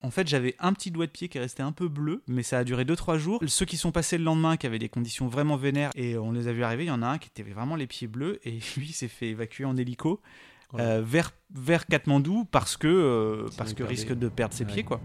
En fait, j'avais un petit doigt de pied qui restait un peu bleu, mais ça a duré 2-3 jours. Ceux qui sont passés le lendemain, qui avaient des conditions vraiment vénères, et on les a vu arriver, il y en a un qui était vraiment les pieds bleus, et lui s'est fait évacuer en hélico. Ouais. Vers Katmandou parce que risque de perdre ses pieds, quoi.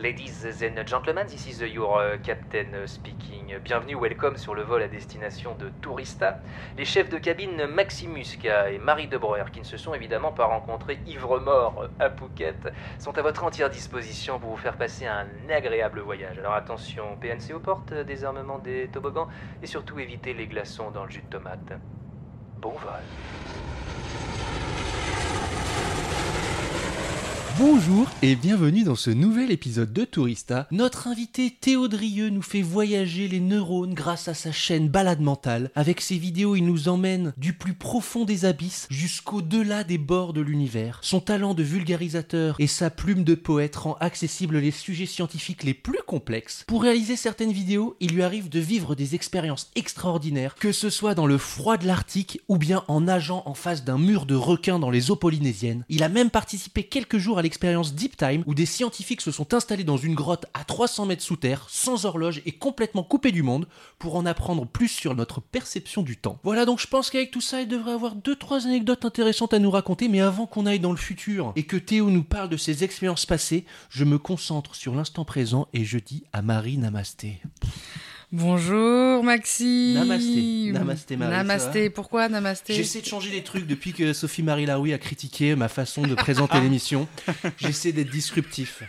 Ladies and gentlemen, this is your captain speaking. Bienvenue, welcome sur le vol à destination de Tourista. Les chefs de cabine Maxime Muscat et Marie De Breuer, qui ne se sont évidemment pas rencontrés ivre-mort à Phuket, sont à votre entière disposition pour vous faire passer un agréable voyage. Alors attention, PNC aux portes, désarmement des toboggans et surtout évitez les glaçons dans le jus de tomate. Bon vol. Bonjour et bienvenue dans ce nouvel épisode de Tourista. Notre invité Théo Drieux nous fait voyager les neurones grâce à sa chaîne Balade Mentale. Avec ses vidéos, il nous emmène du plus profond des abysses jusqu'au-delà des bords de l'univers. Son talent de vulgarisateur et sa plume de poète rend accessibles les sujets scientifiques les plus complexes. Pour réaliser certaines vidéos, il lui arrive de vivre des expériences extraordinaires, que ce soit dans le froid de l'Arctique ou bien en nageant en face d'un mur de requins dans les eaux polynésiennes. Il a même participé quelques jours à l'expérience Deep Time, où des scientifiques se sont installés dans une grotte à 300 mètres sous terre, sans horloge et complètement coupés du monde, pour en apprendre plus sur notre perception du temps. Voilà, donc je pense qu'avec tout ça, il devrait avoir 2-3 anecdotes intéressantes à nous raconter, mais avant qu'on aille dans le futur et que Théo nous parle de ses expériences passées, je me concentre sur l'instant présent et je dis à Marie namasté. Bonjour Maxime. Namasté. Namasté Marie. Namasté. Pourquoi namasté? J'essaie de changer les trucs depuis que Sophie Marie Laoui a critiqué ma façon de présenter l'émission. J'essaie d'être disruptif.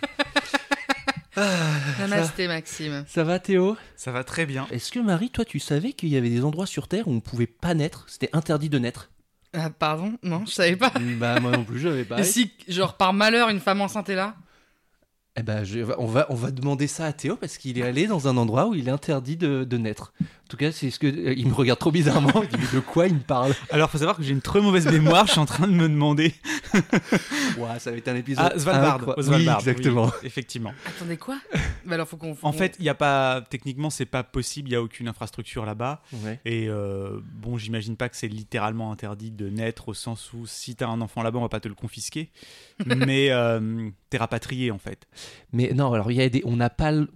Namasté Maxime. Ça va Théo? Ça va très bien. Est-ce que Marie, toi tu savais qu'il y avait des endroits sur Terre où on pouvait pas naître? C'était interdit de naître. Ah pardon? Non, je savais pas. Bah moi non plus, je savais pas. Et si, genre par malheur, une femme enceinte est là? Eh ben, on va demander ça à Théo parce qu'il est allé dans un endroit où il est interdit de naître. En tout cas, c'est ce que il me regarde trop bizarrement. Il dit, mais de quoi il me parle? Alors, faut savoir que j'ai une très mauvaise mémoire. Je suis en train de me demander. Ouah, ça va être un épisode. Ah, Svalbard. Oui, exactement. Oui, effectivement. Attendez quoi? Bah alors, faut qu'on. En fait, il y a pas. Techniquement, c'est pas possible. Il y a aucune infrastructure là-bas. Ouais. Et bon, j'imagine pas que c'est littéralement interdit de naître au sens où si t'as un enfant là-bas, on va pas te le confisquer. Mais t'es rapatrié en fait. Mais non, alors il y a des, on n'a pas le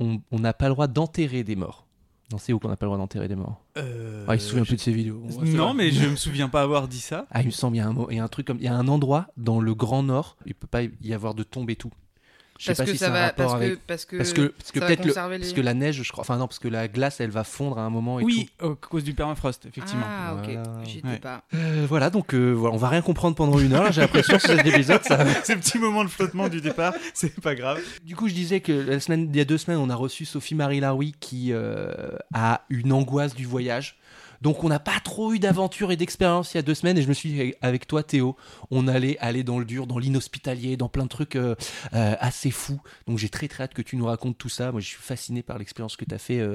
droit d'enterrer des morts. Nancy, où qu'on n'a pas le droit d'enterrer des morts. Ah, il se souvient plus de ses vidéos. Non, mais je me souviens pas avoir dit ça. Ah, il me semble il y a un endroit dans le Grand Nord, il peut pas y avoir de tombe et tout. Je sais pas si ça va rapport avec parce que peut-être parce que la neige, je crois, enfin non, parce que la glace, elle va fondre à un moment et oui, tout. Oui, à cause du permafrost, effectivement. Ah, OK, j'y étais pas. Voilà, donc on va rien comprendre pendant une heure, j'ai l'impression que cet épisode ça ces petits moments de flottement du départ, c'est pas grave. Du coup, je disais que il y a 2 semaines, on a reçu Sophie Marie Laoui qui a une angoisse du voyage. Donc on n'a pas trop eu d'aventure et d'expérience il y a 2 semaines et je me suis dit avec toi Théo, on allait aller dans le dur, dans l'inhospitalier, dans plein de trucs assez fous. Donc j'ai très très hâte que tu nous racontes tout ça. Moi je suis fasciné par l'expérience que tu as fait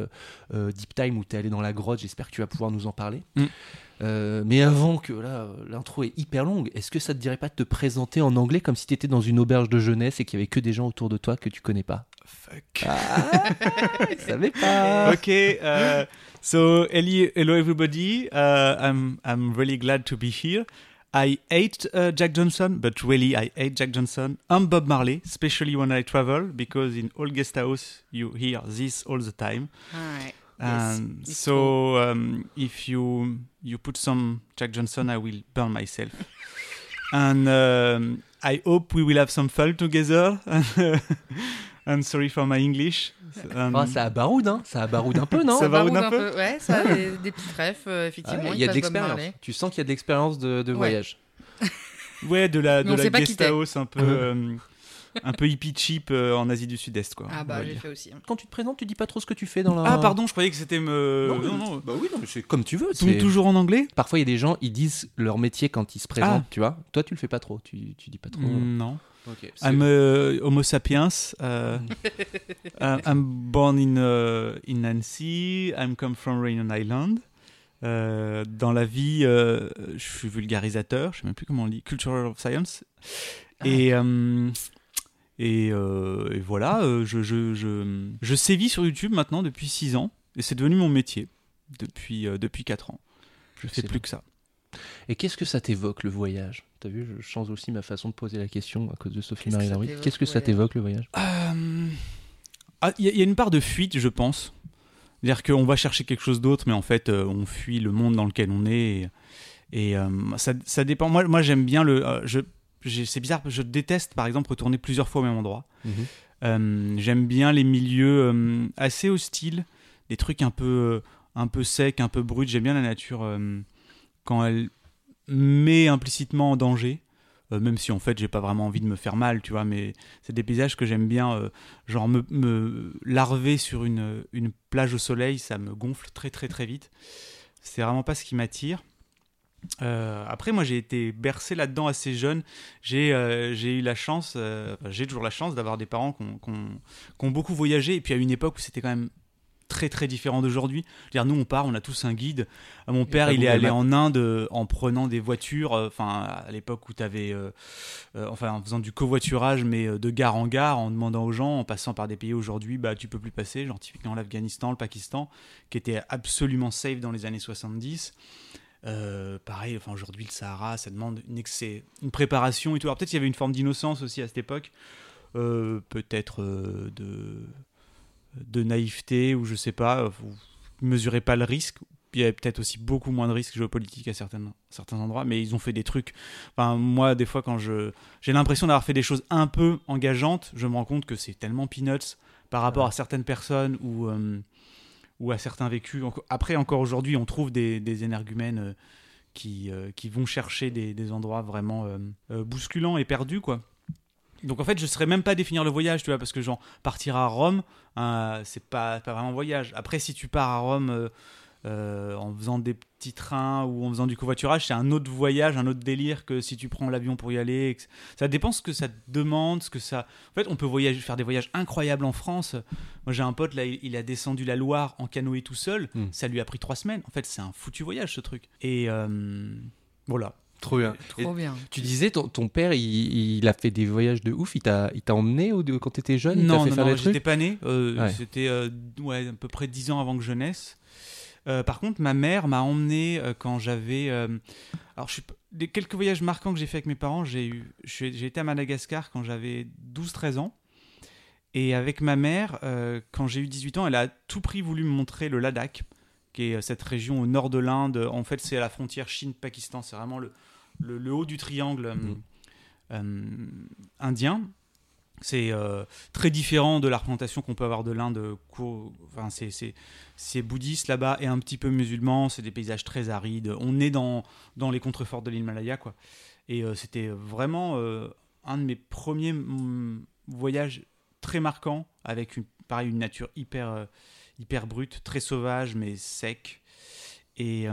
Deep Time où tu es allé dans la grotte, j'espère que tu vas pouvoir nous en parler. Mais avant que là, l'intro est hyper longue, est-ce que ça te dirait pas de te présenter en anglais comme si tu étais dans une auberge de jeunesse et qu'il y avait que des gens autour de toi que tu connais pas? Fuck. Ah, je savais pas. Okay, so hello everybody. I'm really glad to be here. I hate Jack Johnson, but really I hate Jack Johnson. I'm Bob Marley, especially when I travel, because in all guest house you hear this all the time. All right. Yes, so if you put some Jack Johnson, I will burn myself. And I hope we will have some fun together. I'm sorry for my English. Oh, ça baroude un peu, non? Ça baroude un peu. Ouais, ça a des petits refs, effectivement. Il y a de l'expérience. Tu sens qu'il y a de l'expérience de voyage. Ouais, de la guest house un peu un peu hippie cheap en Asie du Sud-Est, quoi. Ah bah j'ai fait aussi. Quand tu te présentes, tu dis pas trop ce que tu fais dans la... Ah pardon, je croyais que c'était me... Non. Bah oui, non, mais c'est comme tu veux. C'est... Toujours en anglais. Parfois il y a des gens, ils disent leur métier quand ils se présentent, tu vois. Toi tu le fais pas trop, tu dis pas trop. Non. Okay, I'm Homo sapiens. I'm born in Nancy. I'm come from Reignan Island. Dans la vie, je suis vulgarisateur. Je sais même plus comment on dit. Cultural of Science. Et voilà. Je sévis sur YouTube maintenant depuis 6 ans et c'est devenu mon métier depuis 4 ans. Je fais plus que ça. Et qu'est-ce que ça t'évoque, le voyage ? T'as vu, je change aussi ma façon de poser la question à cause de Sophie Marie-Larouille. Qu'est-ce que ça t'évoque, le voyage ? Il y a une part de fuite, je pense. C'est-à-dire qu'on va chercher quelque chose d'autre, mais en fait, on fuit le monde dans lequel on est. Et ça dépend. Moi, j'aime bien le... c'est bizarre, je déteste, par exemple, retourner plusieurs fois au même endroit. Mmh. J'aime bien les milieux assez hostiles, des trucs un peu secs, un peu bruts. J'aime bien la nature... quand elle met implicitement en danger, même si en fait j'ai pas vraiment envie de me faire mal, tu vois, mais c'est des paysages que j'aime bien, genre me larver sur une plage au soleil, ça me gonfle très très très vite, c'est vraiment pas ce qui m'attire. Après moi j'ai été bercé là-dedans assez jeune, j'ai eu la chance, j'ai toujours la chance d'avoir des parents qui ont beaucoup voyagé, et puis à une époque où c'était quand même très très différent d'aujourd'hui. Je veux dire, nous on part, on a tous un guide. Mon père il est allé en Inde en prenant des voitures, à l'époque où t'avais en faisant du covoiturage, mais de gare en gare, en demandant aux gens, en passant par des pays aujourd'hui tu peux plus passer, genre typiquement l'Afghanistan, le Pakistan, qui était absolument safe dans les années 70. Pareil, aujourd'hui le Sahara, ça demande une préparation et tout. Alors peut-être il y avait une forme d'innocence aussi à cette époque, peut-être de naïveté, ou je sais pas, vous mesurez pas le risque. Il y avait peut-être aussi beaucoup moins de risques géopolitiques à certains endroits, mais ils ont fait des trucs. Moi, des fois, quand j'ai l'impression d'avoir fait des choses un peu engageantes, je me rends compte que c'est tellement peanuts par rapport à certaines personnes ou à certains vécus. Après, encore aujourd'hui, on trouve des énergumènes qui vont chercher des endroits vraiment bousculants et perdus, quoi. Donc en fait, je ne saurais même pas définir le voyage, tu vois, parce que genre partir à Rome, c'est pas vraiment voyage. Après, si tu pars à Rome en faisant des petits trains ou en faisant du covoiturage, c'est un autre voyage, un autre délire que si tu prends l'avion pour y aller. Ça dépend ce que ça te demande, ce que ça... En fait, on peut voyager, faire des voyages incroyables en France. Moi, j'ai un pote, là, il a descendu la Loire en canoë tout seul. Ça lui a pris 3 semaines. En fait, c'est un foutu voyage, ce truc. Et voilà. Trop bien. Trop bien. Tu disais, ton père, il a fait des voyages de ouf. Il t'a emmené quand t'étais jeune? Non, j'étais pas né. C'était à peu près 10 ans avant que je naisse. Par contre, ma mère m'a emmené quand j'avais... des quelques voyages marquants que j'ai fait avec mes parents, j'ai été à Madagascar quand j'avais 12-13 ans. Et avec ma mère, quand j'ai eu 18 ans, elle a à tout prix voulu me montrer le Ladakh, qui est cette région au nord de l'Inde. En fait, c'est à la frontière Chine-Pakistan. C'est vraiment le haut du triangle indien. C'est très différent de la représentation qu'on peut avoir de l'Inde. C'est bouddhiste là-bas et un petit peu musulman. C'est des paysages très arides. On est dans les contreforts de l'Himalaya, quoi. Et c'était vraiment un de mes premiers voyages très marquants, avec une nature hyper brute, très sauvage, mais sec. Et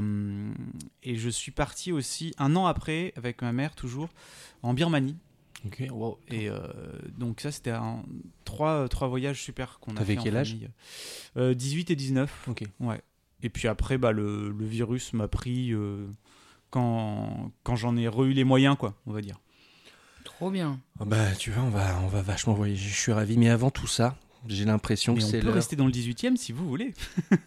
je suis parti aussi 1 an après, avec ma mère toujours, en Birmanie. Ok, wow. Et donc ça, c'était 3 voyages super qu'on a fait en famille. T'avais quel âge ? 18 et 19. Ok. Ouais. Et puis après, le virus m'a pris quand j'en ai eu les moyens, quoi, on va dire. Trop bien. Tu vois, on va vachement voyager, je suis ravi. Mais avant tout ça... J'ai l'impression que c'est... On peut rester dans le 18e si vous voulez.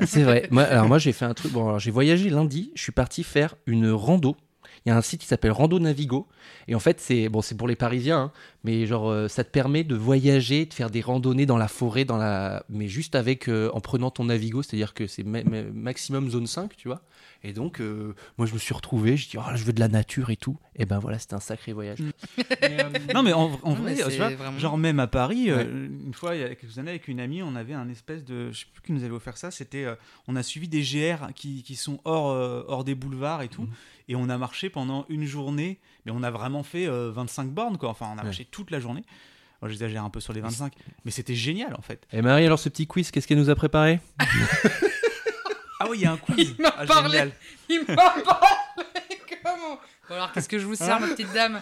C'est vrai. Moi, j'ai fait un truc. J'ai voyagé lundi. Je suis parti faire une rando. Il y a un site qui s'appelle Rando Navigo. Et en fait, c'est pour les Parisiens. Hein, mais ça te permet de voyager, de faire des randonnées dans la forêt, mais juste en prenant ton Navigo. C'est-à-dire que c'est maximum zone 5, tu vois. Et donc, moi, je me suis retrouvé. Je dis, je veux de la nature et tout. Et ben voilà, c'était un sacré voyage. Non, mais en vrai, tu vois, vraiment... genre même à Paris, une fois, il y a quelques années, avec une amie, on avait un espèce de... Je sais plus qui nous avait offert ça. C'était, on a suivi des GR qui sont hors des boulevards et tout. Et on a marché pendant une journée. Mais on a vraiment fait 25 bornes, quoi. Enfin, on a marché toute la journée. Moi, j'exagère un peu sur les 25, mais c'était génial en fait. Et Marie, alors ce petit quiz, qu'est-ce qu'elle nous a préparé? Ah oui, il y a un quiz. Il m'a parlé comment? Bon, alors qu'est-ce que je vous sers, ma petite dame?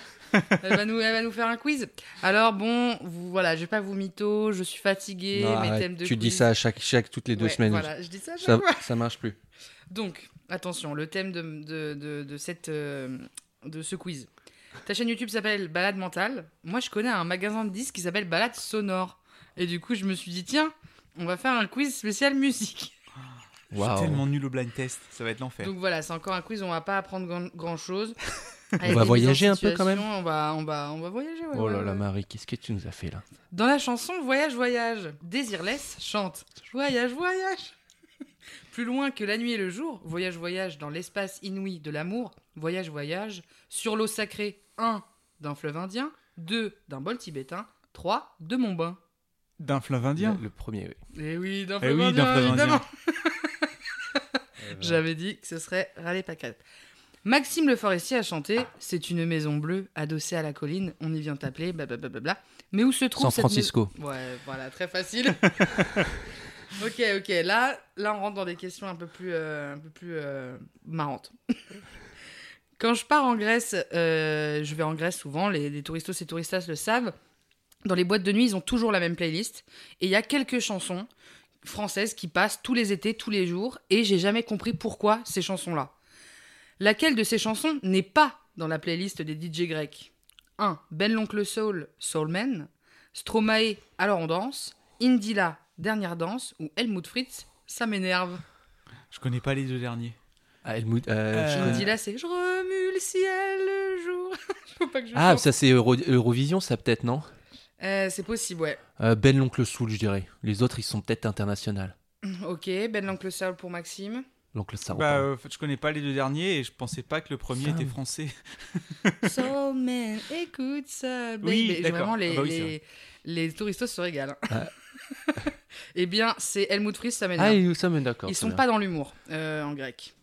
Elle va nous faire un quiz. Alors bon, voilà, je vais pas vous mytho, je suis fatiguée, non, mes thèmes de quiz. Tu dis ça à toutes les deux semaines. Voilà, je dis ça à chaque fois. Ça marche plus. Donc, attention, le thème de ce quiz. Ta chaîne YouTube s'appelle Balade Mentale. Moi, je connais un magasin de disques qui s'appelle Balade Sonore. Et du coup, je me suis dit, tiens, on va faire un quiz spécial musique. Wow. Je suis tellement nul au blind test, ça va être l'enfer. Donc voilà, c'est encore un quiz, on va pas apprendre grand-chose. On va voyager un peu quand même. On va voyager, ouais. Oh là là, Marie, qu'est-ce que tu nous as fait là? Dans la chanson Voyage, voyage, Désirless chante Voyage, voyage. Plus loin que la nuit et le jour, voyage, voyage dans l'espace inouï de l'amour, voyage, voyage sur l'eau sacrée, 1 d'un fleuve indien, 2 d'un bol tibétain, 3 de mon bain. D'un fleuve indien? Le premier, oui. Eh oui, d'un fleuve indien, évidemment. J'avais dit que ce serait râler pacate. Maxime Le Forestier a chanté « C'est une maison bleue adossée à la colline, on y vient t'appeler, blablabla ». Mais où se trouve San Francisco. Ouais, voilà, très facile. Ok, là on rentre dans des questions un peu plus marrantes. Quand je pars en Grèce, je vais en Grèce souvent, les touristos et touristas le savent, dans les boîtes de nuit, ils ont toujours la même playlist, et il y a quelques chansons françaises qui passent tous les étés, tous les jours, et j'ai jamais compris pourquoi ces chansons-là. Laquelle de ces chansons n'est pas dans la playlist des DJ grecs? 1. Ben l'oncle Soul, Soul Man, Stromae, Alors on danse, Indila, Dernière danse, ou Helmut Fritz, Ça m'énerve. Je connais pas les deux derniers. Ah, Helmut... Indila, c'est « Je remue le ciel le jour ». Ah, ça c'est Eurovision, ça peut-être, non? C'est possible, ouais. Ben l'oncle Soul, je dirais. Les autres, ils sont peut-être internationaux. Ok, Ben l'oncle Soul pour Maxime. L'oncle Soul. Je connais pas les deux derniers et je pensais pas que le premier était français. Soul Man, écoute ça, baby. Oui, d'accord. Vraiment, les touristos se régalent. Eh bien, c'est Helmut Fritz, ça m'énerve. Ah, ça m'énerve, d'accord. Ils sont pas dans l'humour en grec.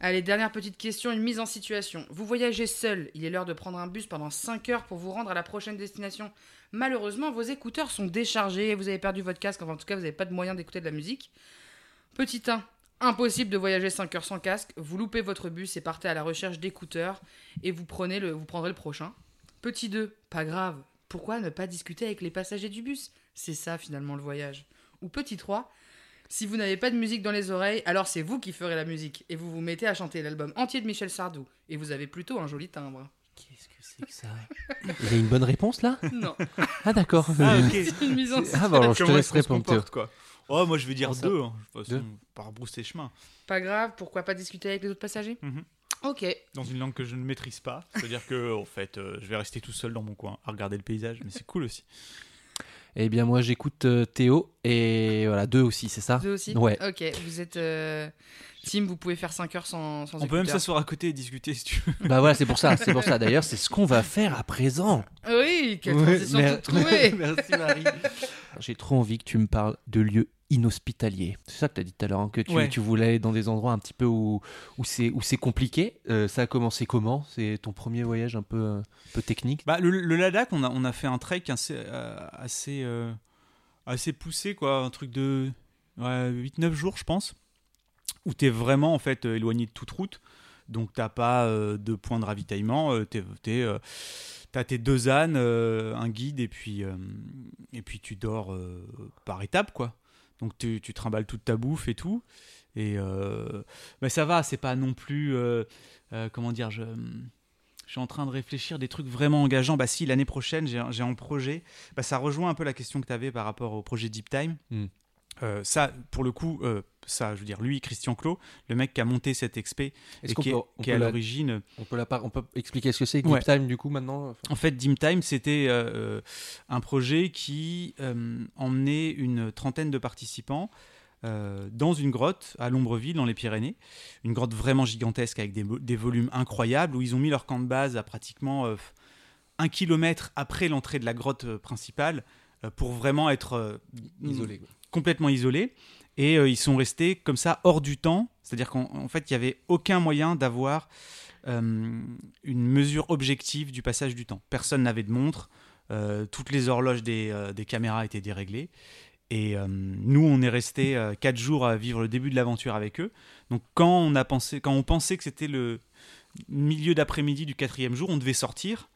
Allez, dernière petite question, une mise en situation. Vous voyagez seul, il est l'heure de prendre un bus pendant 5 heures pour vous rendre à la prochaine destination. Malheureusement, vos écouteurs sont déchargés, vous avez perdu votre casque, enfin en tout cas, vous n'avez pas de moyen d'écouter de la musique. Petit 1, impossible de voyager 5 heures sans casque, vous loupez votre bus et partez à la recherche d'écouteurs et vous prendrez le prochain. Petit 2, pas grave, pourquoi ne pas discuter avec les passagers du bus? C'est ça finalement le voyage. Ou petit 3... Si vous n'avez pas de musique dans les oreilles, alors c'est vous qui ferez la musique. Et vous vous mettez à chanter l'album entier de Michel Sardou. Et vous avez plutôt un joli timbre. Qu'est-ce que c'est que ça? Il y a une bonne réponse là? Non. Ah d'accord. Ah ok. C'est une mise en situation. Ah bah alors je te laisse répondre. Oh moi je vais dire 2. Hein. De toute façon, par brousser chemin. Pas grave, pourquoi pas discuter avec les autres passagers? Ok. Dans une langue que je ne maîtrise pas. C'est-à-dire que en fait, je vais rester tout seul dans mon coin à regarder le paysage. Mais c'est cool aussi. Eh bien, moi, j'écoute Théo et voilà, 2 aussi, c'est ça? 2 aussi? Ouais. Ok, vous êtes team, vous pouvez faire 5 heures sans écouter. On peut même s'asseoir à côté et discuter si tu veux. Bah voilà, c'est pour ça. D'ailleurs, c'est ce qu'on va faire à présent. Oui, quelle transition de trouver. Merci Marie. J'ai trop envie que tu me parles de lieux inhospitaliers. C'est ça que tu as dit tout à l'heure, hein, que tu voulais dans des endroits un petit peu où c'est compliqué. Ça a commencé comment? C'est ton premier voyage un peu technique? Bah, le Ladakh, on a fait un trek assez poussé, quoi, un truc de 8-9 jours, je pense, où tu es vraiment en fait, éloigné de toute route. Donc, tu n'as pas de point de ravitaillement. Tu as tes 2 ânes, un guide, et puis tu dors par étapes, quoi. Donc, tu trimbales toute ta bouffe et tout. Et bah, ça va, c'est pas non plus... comment dire, je suis en train de réfléchir des trucs vraiment engageants. Bah si, l'année prochaine, j'ai en projet... Bah, ça rejoint un peu la question que tu avais par rapport au projet Deep Time. Ça, pour le coup... je veux dire, lui, Christian Clot, le mec qui a monté cette expé et qui est à l'origine... On peut expliquer ce que c'est, Deep Time, du coup, maintenant En fait, Deep Time, c'était un projet qui emmenait une trentaine de participants dans une grotte à Lombreville, dans les Pyrénées. Une grotte vraiment gigantesque, avec des volumes incroyables, où ils ont mis leur camp de base à pratiquement 1 kilomètre après l'entrée de la grotte principale, pour vraiment être isolé, complètement isolé. Et ils sont restés comme ça hors du temps, c'est-à-dire qu'en fait, il n'y avait aucun moyen d'avoir une mesure objective du passage du temps. Personne n'avait de montre, Toutes les horloges des caméras étaient déréglées. Et nous, on est restés 4 jours à vivre le début de l'aventure avec eux. Donc, quand on pensait que c'était le milieu d'après-midi du 4e jour, on devait sortir.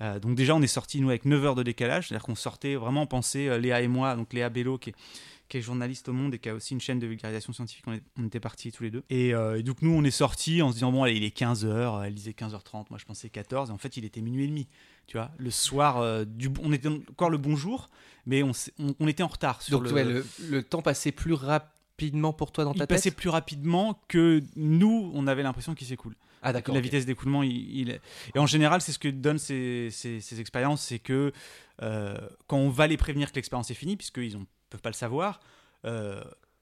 Donc déjà, on est sortis, nous, avec 9 heures de décalage. C'est-à-dire qu'on sortait vraiment, on pensait, Léa et moi, donc Léa Bello, qui est journaliste au Monde et qui a aussi une chaîne de vulgarisation scientifique. On était partis tous les deux. Et donc, nous, on est sortis en se disant, bon, allez, il est 15h, elle disait 15h30, moi, je pensais 14h. Et en fait, il était minuit et demi. Tu vois, le soir, on était encore le bonjour, mais on était en retard. Donc, ouais, le temps passait plus rapidement pour toi dans ta tête ? Il passait plus rapidement que nous, on avait l'impression qu'il s'écoule. Ah, d'accord, la okay. vitesse d'écoulement, et en général, c'est ce que donnent ces expériences, c'est que quand on va les prévenir que l'expérience est finie, puisqu'ils ne peuvent pas le savoir,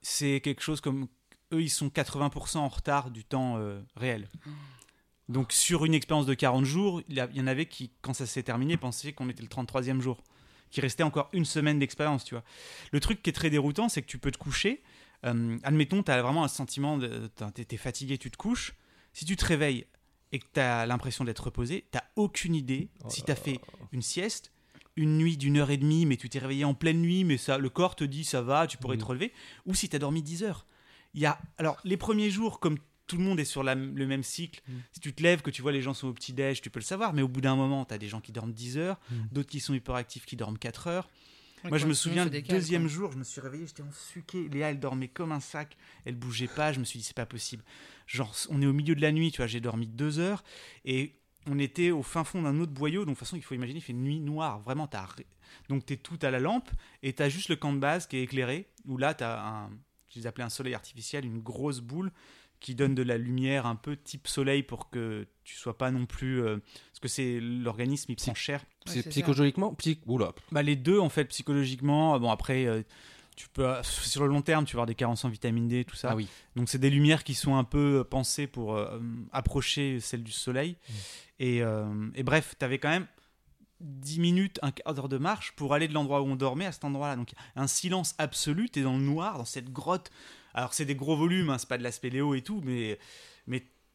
c'est quelque chose comme... Eux, ils sont 80% en retard du temps réel. Donc, sur une expérience de 40 jours, il y en avait qui, quand ça s'est terminé, pensaient qu'on était le 33e jour, qui restait encore une semaine d'expérience, tu vois. Le truc qui est très déroutant, c'est que tu peux te coucher. Admettons, tu as vraiment un sentiment, tu es fatigué, tu te couches. Si tu te réveilles et que tu as l'impression d'être reposé, tu n'as aucune idée si tu as fait une sieste, une nuit d'1h30, mais tu t'es réveillé en pleine nuit, mais ça, le corps te dit ça va, tu pourrais te relever, ou si tu as dormi 10 heures. Alors, les premiers jours, comme tout le monde est sur le même cycle, si tu te lèves, que tu vois les gens sont au petit-déj, tu peux le savoir, mais au bout d'un moment, tu as des gens qui dorment 10 heures, d'autres qui sont hyperactifs qui dorment 4 heures. Moi, je me souviens, le deuxième jour, je me suis réveillé, j'étais ensuqué. Léa, elle dormait comme un sac, elle bougeait pas. Je me suis dit, c'est pas possible. Genre, on est au milieu de la nuit, tu vois, j'ai dormi 2 heures et on était au fin fond d'un autre boyau. Donc, de toute façon, il faut imaginer, il fait une nuit noire, vraiment. Donc, t'es tout à la lampe et t'as juste le camp de base qui est éclairé, où là, t'as je les appelais un soleil artificiel, une grosse boule qui donne de la lumière un peu type soleil pour que tu sois pas non plus... parce que c'est l'organisme, il prend cher. C'est psychologiquement les deux, en fait, psychologiquement. Bon, après, tu peux, sur le long terme, tu vas avoir des carences en vitamine D, tout ça. Ah oui. Donc, c'est des lumières qui sont un peu pensées pour approcher celle du soleil. Et bref, tu avais quand même 10 minutes, un quart d'heure de marche pour aller de l'endroit où on dormait à cet endroit-là. Donc, un silence absolu, tu es dans le noir, dans cette grotte. Alors, c'est des gros volumes, hein, c'est pas de la spéléo et tout, mais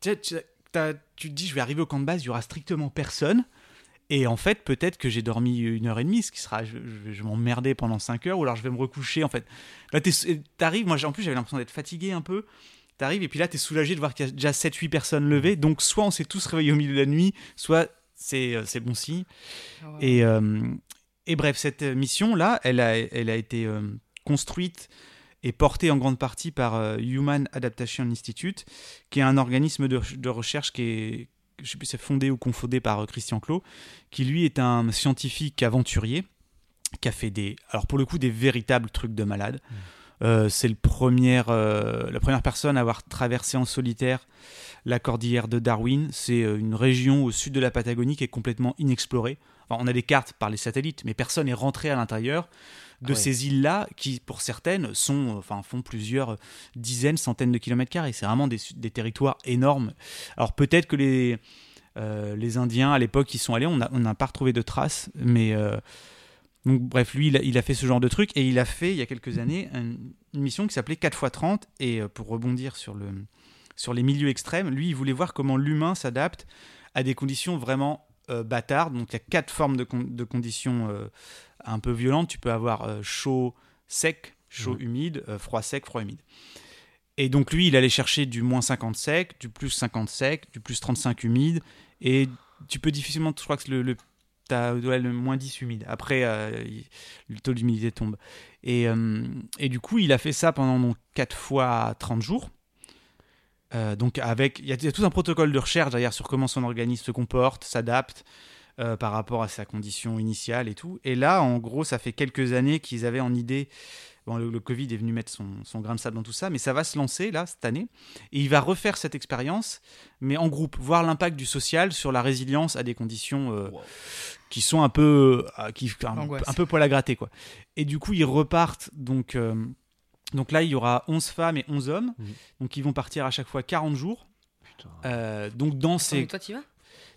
tu te dis, je vais arriver au camp de base, il y aura strictement personne. Et en fait, peut-être que j'ai dormi 1h30, ce qui sera, je vais m'emmerder pendant 5 heures, ou alors je vais me recoucher. En fait, là, t'arrives, moi en plus, j'avais l'impression d'être fatigué un peu. T'arrives, et puis là, t'es soulagé de voir qu'il y a déjà 7-8 personnes levées. Donc, soit on s'est tous réveillés au milieu de la nuit, soit c'est bon signe. Oh, ouais. Et bref, cette mission-là, elle a été construite et porté en grande partie par Human Adaptation Institute, qui est un organisme de recherche qui est, je ne sais plus si c'est fondé ou confondé par Christian Clot, qui lui est un scientifique aventurier, qui a fait des véritables trucs de malade. C'est la première personne à avoir traversé en solitaire la cordillère de Darwin. C'est une région au sud de la Patagonie qui est complètement inexplorée. Enfin, on a des cartes par les satellites, mais personne n'est rentré à l'intérieur de ces îles-là qui, pour certaines, font plusieurs dizaines, centaines de kilomètres carrés. C'est vraiment des territoires énormes. Alors peut-être que les Indiens, à l'époque, qui sont allés, on n'a pas retrouvé de traces, mais... Donc, bref, lui, il a fait ce genre de truc, et il a fait, il y a quelques années, une mission qui s'appelait 4x30, et pour rebondir sur les milieux extrêmes, lui, il voulait voir comment l'humain s'adapte à des conditions vraiment bâtardes. Donc, il y a 4 formes de conditions un peu violentes. Tu peux avoir chaud, sec, chaud, humide, froid, sec, froid, humide. Et donc, lui, il allait chercher du moins 50 sec, du plus 50 sec, du plus 35 humide, et tu peux difficilement, je crois que t'as le moins 10 humide. Après, le taux d'humidité tombe. Et du coup, il a fait ça pendant 4 fois 30 jours. Donc, il y a tout un protocole de recherche derrière sur comment son organisme se comporte, s'adapte par rapport à sa condition initiale et tout. Et là, en gros, ça fait quelques années qu'ils avaient en idée... Bon, le Covid est venu mettre son grain de sable dans tout ça, mais ça va se lancer, là, cette année. Et il va refaire cette expérience, mais en groupe, voir l'impact du social sur la résilience à des conditions qui sont un peu... un peu poil à gratter, quoi. Et du coup, ils repartent. Donc là, il y aura 11 femmes et 11 hommes. Mmh. Donc, ils vont partir à chaque fois 40 jours. Putain. Donc, dans ces... Mais toi, t'y vas ?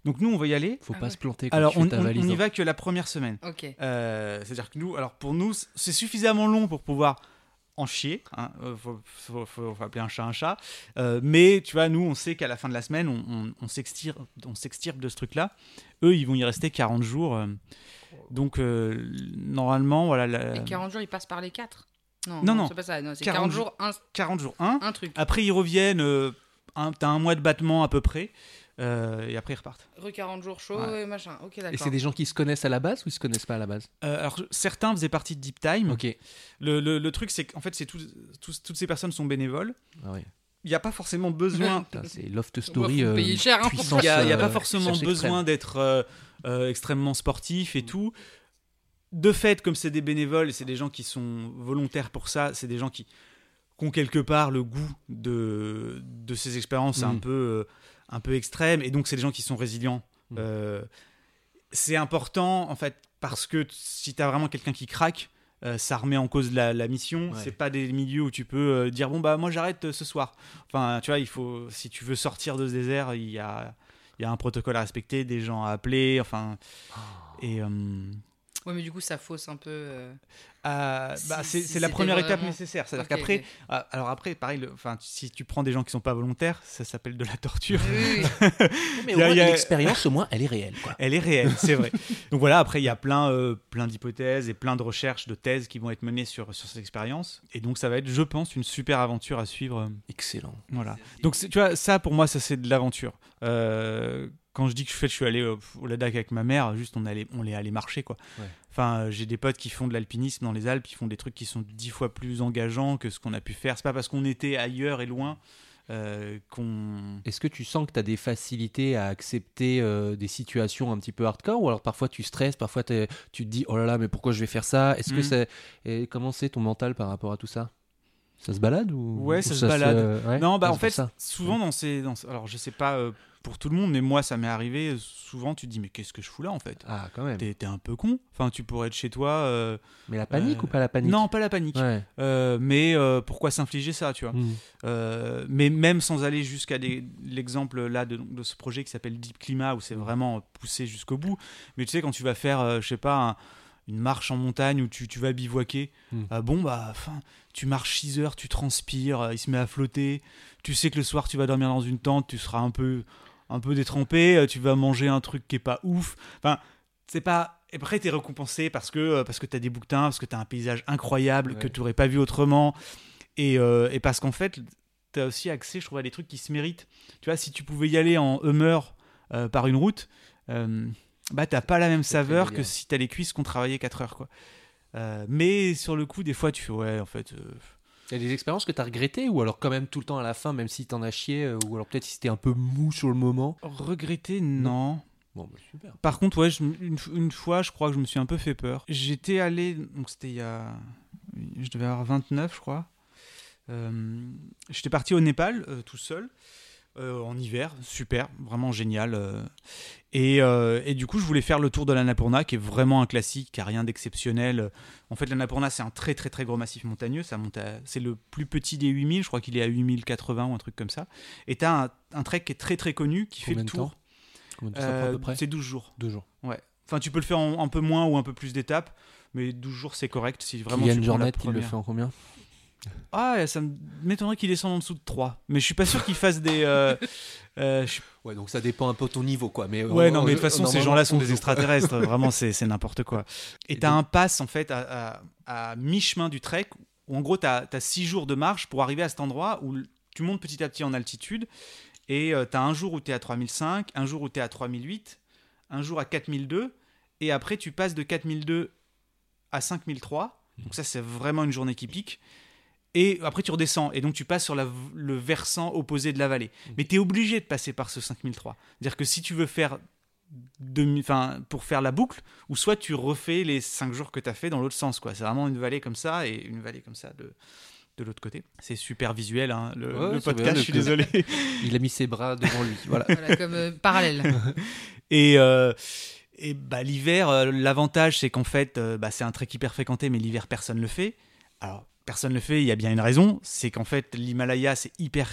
Donc nous, on va y aller. Faut pas se planter. Quand alors tu fais ta valise. On y va que la première semaine. Okay. C'est-à-dire que nous, alors pour nous, c'est suffisamment long pour pouvoir en chier, hein, faut appeler un chat un chat, mais tu vois, nous on sait qu'à la fin de la semaine on s'extirpe de ce truc là. Eux ils vont y rester 40 jours, donc normalement voilà la... Et 40 jours ils passent par les 4? Non, c'est pas ça, non, c'est 40 jours 1, 40 jours 1, un truc. Après ils reviennent, t'as un mois de battement à peu près. Et après ils repartent. Rue 40 jours chaud, ouais. Et machin. Ok, d'accord. Et c'est des gens qui se connaissent à la base ou ils se connaissent pas à la base? Alors certains faisaient partie de Deep Time. Ok. Le truc c'est qu'en fait c'est toutes ces personnes sont bénévoles. Ah oui. Il y a pas forcément besoin. Putain, c'est Loft Story. Payer cher. Il y a pas forcément besoin d'être extrêmement sportif et tout. De fait, comme c'est des bénévoles, c'est des gens qui sont volontaires pour ça. C'est des gens qui ont quelque part le goût de ces expériences un peu extrême, et donc c'est des gens qui sont résilients. C'est important en fait, parce que si t'as vraiment quelqu'un qui craque, ça remet en cause la mission. Ouais. C'est pas des milieux où tu peux dire bon bah moi j'arrête ce soir. Enfin tu vois, il faut, si tu veux sortir de ce désert, il y a un protocole à respecter, des gens à appeler, enfin et ouais, mais du coup ça fausse un peu. C'est la première étape nécessaire. C'est-à-dire qu'après, après, pareil, si tu prends des gens qui sont pas volontaires, ça s'appelle de la torture. Oui. Mais au moins l'expérience, au moins, elle est réelle. Quoi. Elle est réelle, c'est vrai. Donc voilà, après il y a plein d'hypothèses et plein de recherches, de thèses qui vont être menées sur cette expérience. Et donc ça va être, je pense, une super aventure à suivre. Excellent. Voilà. Donc tu vois, ça pour moi, ça c'est de l'aventure. Quand je dis que je suis allé au Ladakh avec ma mère, juste on est allé marcher quoi. Ouais. Enfin, j'ai des potes qui font de l'alpinisme dans les Alpes, qui font des trucs qui sont 10 fois plus engageants que ce qu'on a pu faire. C'est pas parce qu'on était ailleurs et loin qu'on... Est-ce que tu sens que t'as des facilités à accepter des situations un petit peu hardcore, ou alors parfois tu stresses, parfois tu te dis oh là là mais pourquoi je vais faire ça? Est-ce que c'est... Et comment c'est ton mental par rapport à tout ça? Ça se balade ou... Ouais, ça se balade. Non, bah en fait, souvent dans ces... Alors, je sais pas pour tout le monde, mais moi, ça m'est arrivé. Souvent, tu te dis, mais qu'est-ce que je fous là, en fait? Ah, quand même. T'es un peu con. Enfin, tu pourrais être chez toi... Mais la panique ou pas la panique? Non, pas la panique. Ouais. Mais pourquoi s'infliger ça, tu vois? Mais même sans aller jusqu'à l'exemple là de ce projet qui s'appelle Deep Climat, où c'est vraiment poussé jusqu'au bout. Mais tu sais, quand tu vas faire, je sais pas... une marche en montagne où tu vas bivouaquer, tu marches 6 heures, tu transpires, il se met à flotter, tu sais que le soir tu vas dormir dans une tente, tu seras un peu détrempé, tu vas manger un truc qui est pas ouf, enfin c'est pas... Et après t'es récompensé parce que t'as des bouquetins, parce que t'as un paysage incroyable que t'aurais pas vu autrement, et parce qu'en fait t'as aussi accès, je trouve, à des trucs qui se méritent. Tu vois, si tu pouvais y aller en humeur par une route, bah t'as pas la même saveur que si t'as les cuisses qu'on travaillait 4 heures quoi. Mais sur le coup des fois tu fais ouais en fait... Il y a des expériences que t'as regrettées, ou alors quand même tout le temps à la fin, même si t'en as chié, ou alors peut-être si t'es un peu mou sur le moment? Regretter, non. Bon, bah, super. Par contre ouais, une fois je crois que je me suis un peu fait peur. J'étais allé, donc c'était il y a... je devais avoir 29 je crois. J'étais parti au Népal tout seul. En hiver, super, vraiment génial. Et du coup, je voulais faire le tour de l'Annapurna, qui est vraiment un classique, qui n'a rien d'exceptionnel. En fait, l'Annapurna, c'est un très très très gros massif montagneux. Ça monte c'est le plus petit des 8000, je crois qu'il est à 8080 ou un truc comme ça. Et tu as un trek qui est très très connu, qui... Combien fait le tour? Combien de temps ça prend à peu près? C'est 12 jours. 2 jours. Ouais. Enfin, tu peux le faire en un peu moins ou un peu plus d'étapes, mais 12 jours, c'est correct. Si vraiment... Kylian Jornet, il le fait en combien? Ah, ça m'étonnerait qu'il descende en dessous de 3, mais je suis pas sûr qu'il fasse des... Ouais, donc ça dépend un peu de ton niveau, quoi. Mais ouais, non, mais de toute façon, ces gens-là sont des extraterrestres, vraiment, c'est n'importe quoi. Et t'as un pass, en fait, à mi-chemin du trek, où en gros, t'as 6 jours de marche pour arriver à cet endroit où tu montes petit à petit en altitude, et t'as un jour où t'es à 3005, un jour où t'es à 3008, un jour à 4002, et après, tu passes de 4002 à 5003, donc ça, c'est vraiment une journée qui pique. Et après, tu redescends. Et donc, tu passes sur le versant opposé de la vallée. Mais tu es obligé de passer par ce 5003. C'est-à-dire que si tu veux faire... pour faire la boucle, ou soit tu refais les 5 jours que tu as fait dans l'autre sens, quoi. C'est vraiment une vallée comme ça et une vallée comme ça de l'autre côté. C'est super visuel, hein, le podcast, je suis désolé. Il a mis ses bras devant lui. Voilà comme parallèle. Et bah, l'hiver, l'avantage, c'est qu'en fait, c'est un trek hyper fréquenté, mais l'hiver, personne ne le fait. Alors, personne ne le fait, il y a bien une raison, c'est qu'en fait l'Himalaya c'est hyper...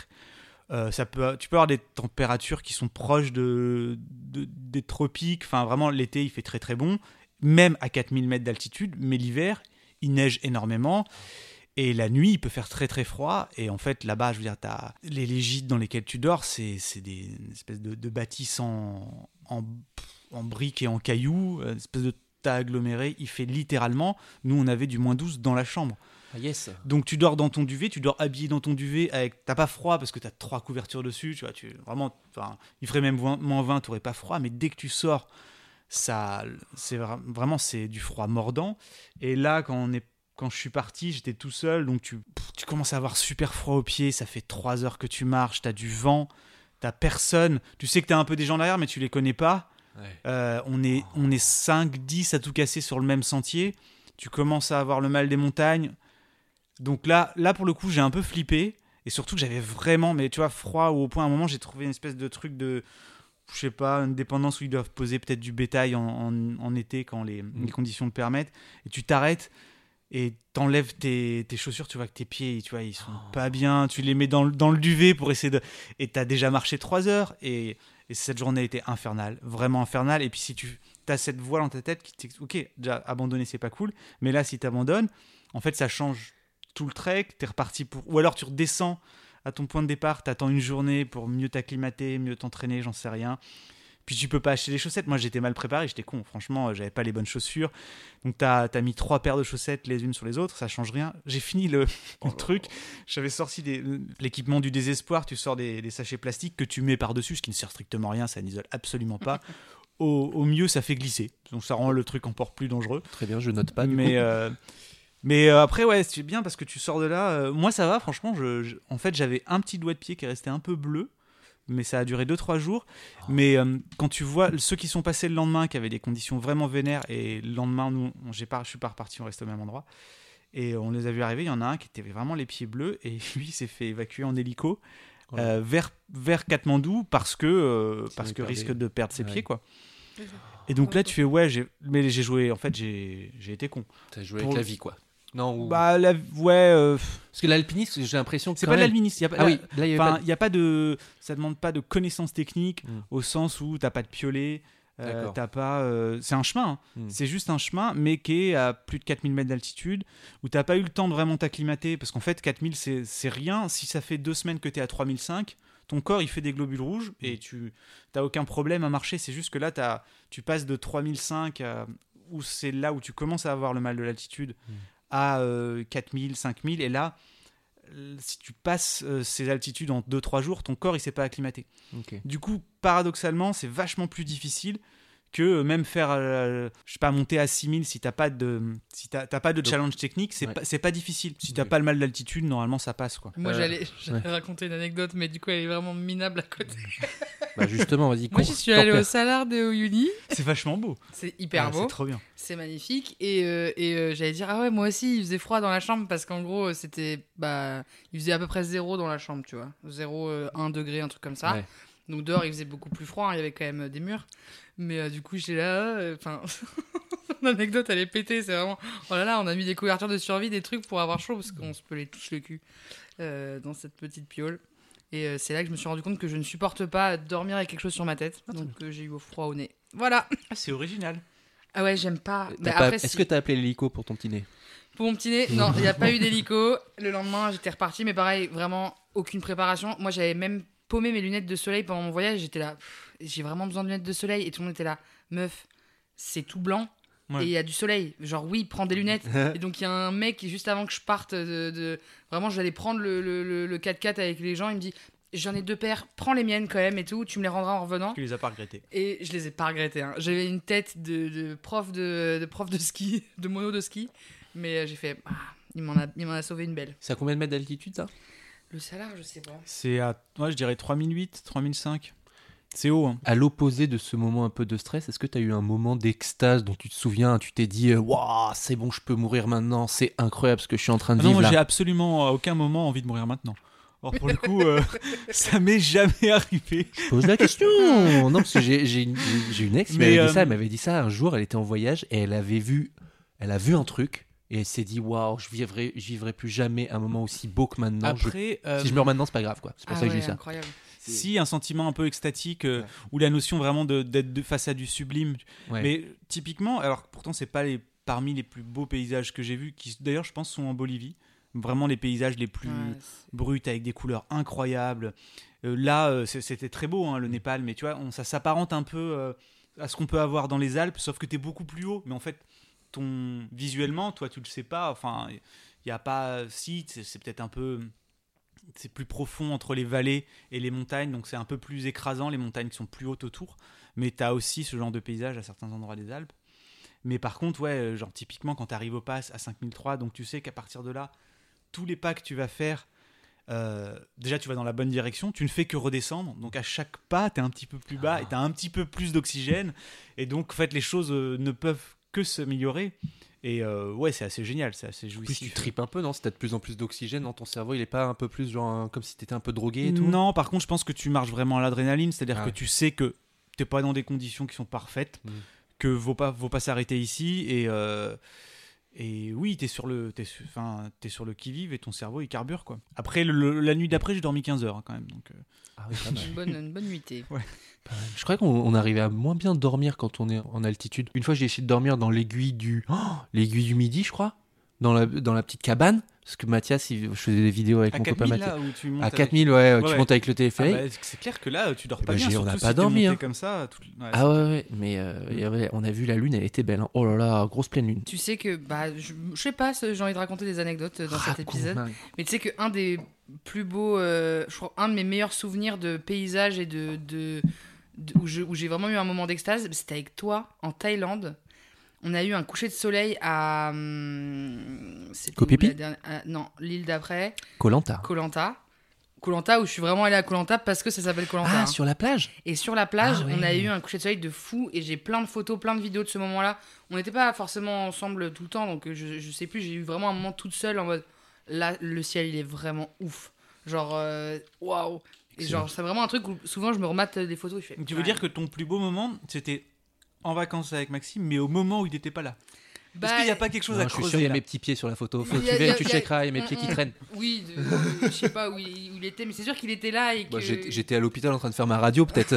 tu peux avoir des températures qui sont proches des tropiques, enfin vraiment l'été il fait très très bon, même à 4000 mètres d'altitude, mais l'hiver il neige énormément Et la nuit, il peut faire très très froid. Et en fait, là-bas, je veux dire, t'as les gîtes dans lesquels tu dors, c'est des espèces de bâtisses en briques et en cailloux, une espèce de tas aggloméré. Il fait littéralement, nous, on avait du moins 12 dans la chambre. Ah yes. Donc tu dors dans ton duvet, tu dors habillé dans ton duvet, avec t'as pas froid parce que t'as 3 couvertures dessus, tu vois, vraiment, enfin, il ferait même moins 20, t'aurais pas froid, mais dès que tu sors, ça, c'est vraiment, c'est du froid mordant. Et là, quand je suis parti, j'étais tout seul, donc tu commences à avoir super froid aux pieds, ça fait 3 heures que tu marches, t'as du vent, t'as personne, tu sais que t'as un peu des gens derrière, mais tu les connais pas. Ouais. On est 5-10 à tout casser sur le même sentier, tu commences à avoir le mal des montagnes. Donc là, pour le coup, j'ai un peu flippé. Et surtout que j'avais vraiment, mais tu vois, froid, ou au point, à un moment, j'ai trouvé une espèce de truc de, je sais pas, une dépendance où ils doivent poser peut-être du bétail en été quand les conditions le permettent. Et tu t'arrêtes et t'enlèves tes chaussures, tu vois que tes pieds, tu vois, ils sont pas bien. Tu les mets dans le duvet pour essayer de... Et t'as déjà marché 3 heures. Et cette journée était infernale, vraiment infernale. Et puis si tu as cette voix dans ta tête qui t'explique, ok, déjà, abandonner, c'est pas cool. Mais là, si t'abandonnes, en fait, ça change tout le trek, t'es reparti pour... Ou alors tu redescends à ton point de départ, t'attends une journée pour mieux t'acclimater, mieux t'entraîner, j'en sais rien. Puis tu peux pas acheter des chaussettes. Moi, j'étais mal préparé, j'étais con. Franchement, j'avais pas les bonnes chaussures. Donc t'as mis 3 paires de chaussettes les unes sur les autres, ça change rien. J'ai fini le truc. J'avais sorti l'équipement du désespoir. Tu sors des sachets plastiques que tu mets par-dessus, ce qui ne sert strictement à rien, ça n'isole absolument pas. Au mieux, ça fait glisser. Donc ça rend le truc encore plus dangereux. Très bien, je note pas. Mais après, ouais, c'est bien parce que tu sors de là. Moi, ça va, franchement. En fait, j'avais un petit doigt de pied qui est resté un peu bleu, mais ça a duré 2-3 jours. Oh. Mais quand tu vois ceux qui sont passés le lendemain, qui avaient des conditions vraiment vénères, et le lendemain, nous, je suis pas reparti, on reste au même endroit. Et on les a vus arriver. Il y en a un qui avait vraiment les pieds bleus, et lui, il s'est fait évacuer en hélico vers Katmandou parce que risque de perdre ses pieds, quoi. Et donc là, tu fais, ouais, mais j'ai joué. En fait, j'ai été con. T'as joué avec la vie, quoi. Non, ou... Bah, parce que l'alpiniste, j'ai l'impression que c'est pas de l'alpiniste. Il y a pas de, ça demande pas de connaissances techniques au sens où t'as pas de piolet, t'as pas. C'est un chemin, hein. C'est juste un chemin, mais qui est à plus de 4000 mètres d'altitude, où t'as pas eu le temps de vraiment t'acclimater, parce qu'en fait 4000 c'est rien. Si ça fait 2 semaines que t'es à 3005, ton corps il fait des globules rouges et tu t'as aucun problème à marcher. C'est juste que là tu passes de 3005 où c'est là où tu commences à avoir le mal de l'altitude. À 4000, 5000, et là, si tu passes ces altitudes en 2-3 jours, ton corps il s'est pas acclimaté. Okay. Du coup, paradoxalement, c'est vachement plus difficile que même faire, je sais pas, monter à 6000 si t'as pas de, donc, challenge technique, c'est pas difficile. Si t'as pas le mal d'altitude, normalement ça passe, quoi. Moi j'allais raconter une anecdote, mais du coup elle est vraiment minable à côté. Bah justement, vas-y. Moi j'y suis allée au Svalbard et au Uni. C'est vachement beau. C'est hyper beau. C'est trop bien. C'est magnifique. Et j'allais dire, ah ouais, moi aussi il faisait froid dans la chambre parce qu'en gros c'était, bah, il faisait à peu près 0 dans la chambre, tu vois. 0, 1 degré, un truc comme ça. Ouais. Donc dehors il faisait beaucoup plus froid, hein, il y avait quand même des murs. Mais du coup j'étais là, enfin, mon anecdote elle est pétée, c'est vraiment, oh là là, on a mis des couvertures de survie, des trucs pour avoir chaud parce qu'on se pelait tous le cul dans cette petite piole. Et c'est là que je me suis rendu compte que je ne supporte pas dormir avec quelque chose sur ma tête, donc j'ai eu au froid au nez. Voilà. Ah, c'est original. Ah ouais, j'aime pas. Mais après, est-ce que t'as appelé l'hélico pour ton petit nez? Pour mon petit nez, non, il n'y a pas eu d'hélico. Le lendemain j'étais reparti, mais pareil, vraiment aucune préparation. Moi j'avais même paumé mes lunettes de soleil pendant mon voyage, j'étais là, j'ai vraiment besoin de lunettes de soleil, et tout le monde était là, meuf, c'est tout blanc, ouais. Et il y a du soleil, genre oui, prends des lunettes. Et donc il y a un mec, juste avant que je parte, vraiment j'allais prendre le 4x4 avec les gens, il me dit, j'en ai 2 paires, prends les miennes quand même et tout, tu me les rendras en revenant. Tu les as pas regrettés. Et je les ai pas regrettés, hein. J'avais une tête de prof de ski, de mono de ski, mais j'ai fait, il m'en a sauvé une belle. C'est à combien de mètres d'altitude ça ? Le salaire, je sais pas. C'est à, moi je dirais 3008, 3005. C'est haut, hein. À l'opposé de ce moment un peu de stress, est-ce que tu as eu un moment d'extase dont tu te souviens, tu t'es dit, waouh, c'est bon, je peux mourir maintenant, c'est incroyable ce que je suis en train de vivre. Non, moi j'ai absolument à aucun moment envie de mourir maintenant. Or pour le coup, ça m'est jamais arrivé. Je pose la question. Non, parce que j'ai une ex qui m'avait dit ça. Elle m'avait dit ça un jour. Elle était en voyage et elle a vu un truc. Et elle s'est dit, waouh, je vivrai plus jamais un moment aussi beau que maintenant. Après, si je meurs maintenant, c'est pas grave, quoi. C'est pour ça que je dis ça. Incroyable. Si, un sentiment un peu extatique, ou la notion vraiment d'être face à du sublime. Ouais. Mais typiquement, alors pourtant, c'est pas parmi les plus beaux paysages que j'ai vus, qui d'ailleurs, je pense, sont en Bolivie. vraiment les paysages les plus bruts, avec des couleurs incroyables. C'était très beau, hein, le Népal, mais tu vois, ça s'apparente un peu à ce qu'on peut avoir dans les Alpes, sauf que t'es beaucoup plus haut. Mais en fait, visuellement, toi, tu le sais pas. Enfin, il y a pas... Si, c'est peut-être un peu... C'est plus profond entre les vallées et les montagnes, donc c'est un peu plus écrasant, les montagnes qui sont plus hautes autour. Mais t'as aussi ce genre de paysage à certains endroits des Alpes. Mais par contre, ouais, genre typiquement quand t'arrives au pass à 5003, donc tu sais qu'à partir de là, tous les pas que tu vas faire, déjà tu vas dans la bonne direction, tu ne fais que redescendre, donc à chaque pas t'es un petit peu plus bas et t'as un petit peu plus d'oxygène, et donc en fait les choses ne peuvent que s'améliorer. Et ouais, c'est assez génial, c'est assez jouissif. Plus tu tripes un peu, non? Si t'as de plus en plus d'oxygène dans ton cerveau, il est pas un peu plus genre comme si t'étais un peu drogué et tout? Non, par contre, je pense que tu marches vraiment à l'adrénaline, c'est-à-dire que tu sais que t'es pas dans des conditions qui sont parfaites, que vaut pas s'arrêter ici, et oui, t'es sur le qui-vive et ton cerveau il carbure, quoi. Après, la nuit d'après, j'ai dormi 15 heures hein, quand même, donc. Ah oui, pas mal. Une bonne nuitée. Ouais. Je croyais qu'on arrivait à moins bien dormir quand on est en altitude. Une fois, j'ai essayé de dormir dans l'aiguille du midi, je crois, dans la petite cabane. Parce que Mathias, je faisais des vidéos avec mon copain Mathias. À 4000, tu montes avec le téléphérique. Ah bah, c'est clair que là, tu dors pas bien, surtout si t'es monté comme ça. Mais on a vu la lune, elle était belle. Hein. Oh là là, grosse pleine lune. Tu sais que, je sais pas, j'ai envie de raconter des anecdotes dans cet épisode. Mais tu sais qu'un des plus beaux, je crois, un de mes meilleurs souvenirs de paysage et où j'ai vraiment eu un moment d'extase, c'était avec toi, en Thaïlande. On a eu un coucher de soleil à... Koh Phi Phi non, l'île d'après. Koh Lanta, où je suis vraiment allée à Koh Lanta parce que ça s'appelle Koh Lanta. Ah, sur la plage. Et sur la plage, on a eu un coucher de soleil de fou et j'ai plein de photos, plein de vidéos de ce moment-là. On n'était pas forcément ensemble tout le temps, donc je sais plus, j'ai eu vraiment un moment toute seule en mode... Là, le ciel, il est vraiment ouf. Genre, waouh. Et genre, c'est vraiment un truc où souvent, je me remate des photos. Je fais, tu veux dire que ton plus beau moment, c'était... en vacances avec Maxime, mais au moment où il n'était pas là. Est-ce qu'il n'y a pas quelque chose à creuser? Je suis sûr, il y a mes petits pieds sur la photo. Tu checkeras, il y a mes pieds qui traînent. Oui, je ne sais pas où il était, mais c'est sûr qu'il était là. Et que... j'étais à l'hôpital en train de faire ma radio, peut-être.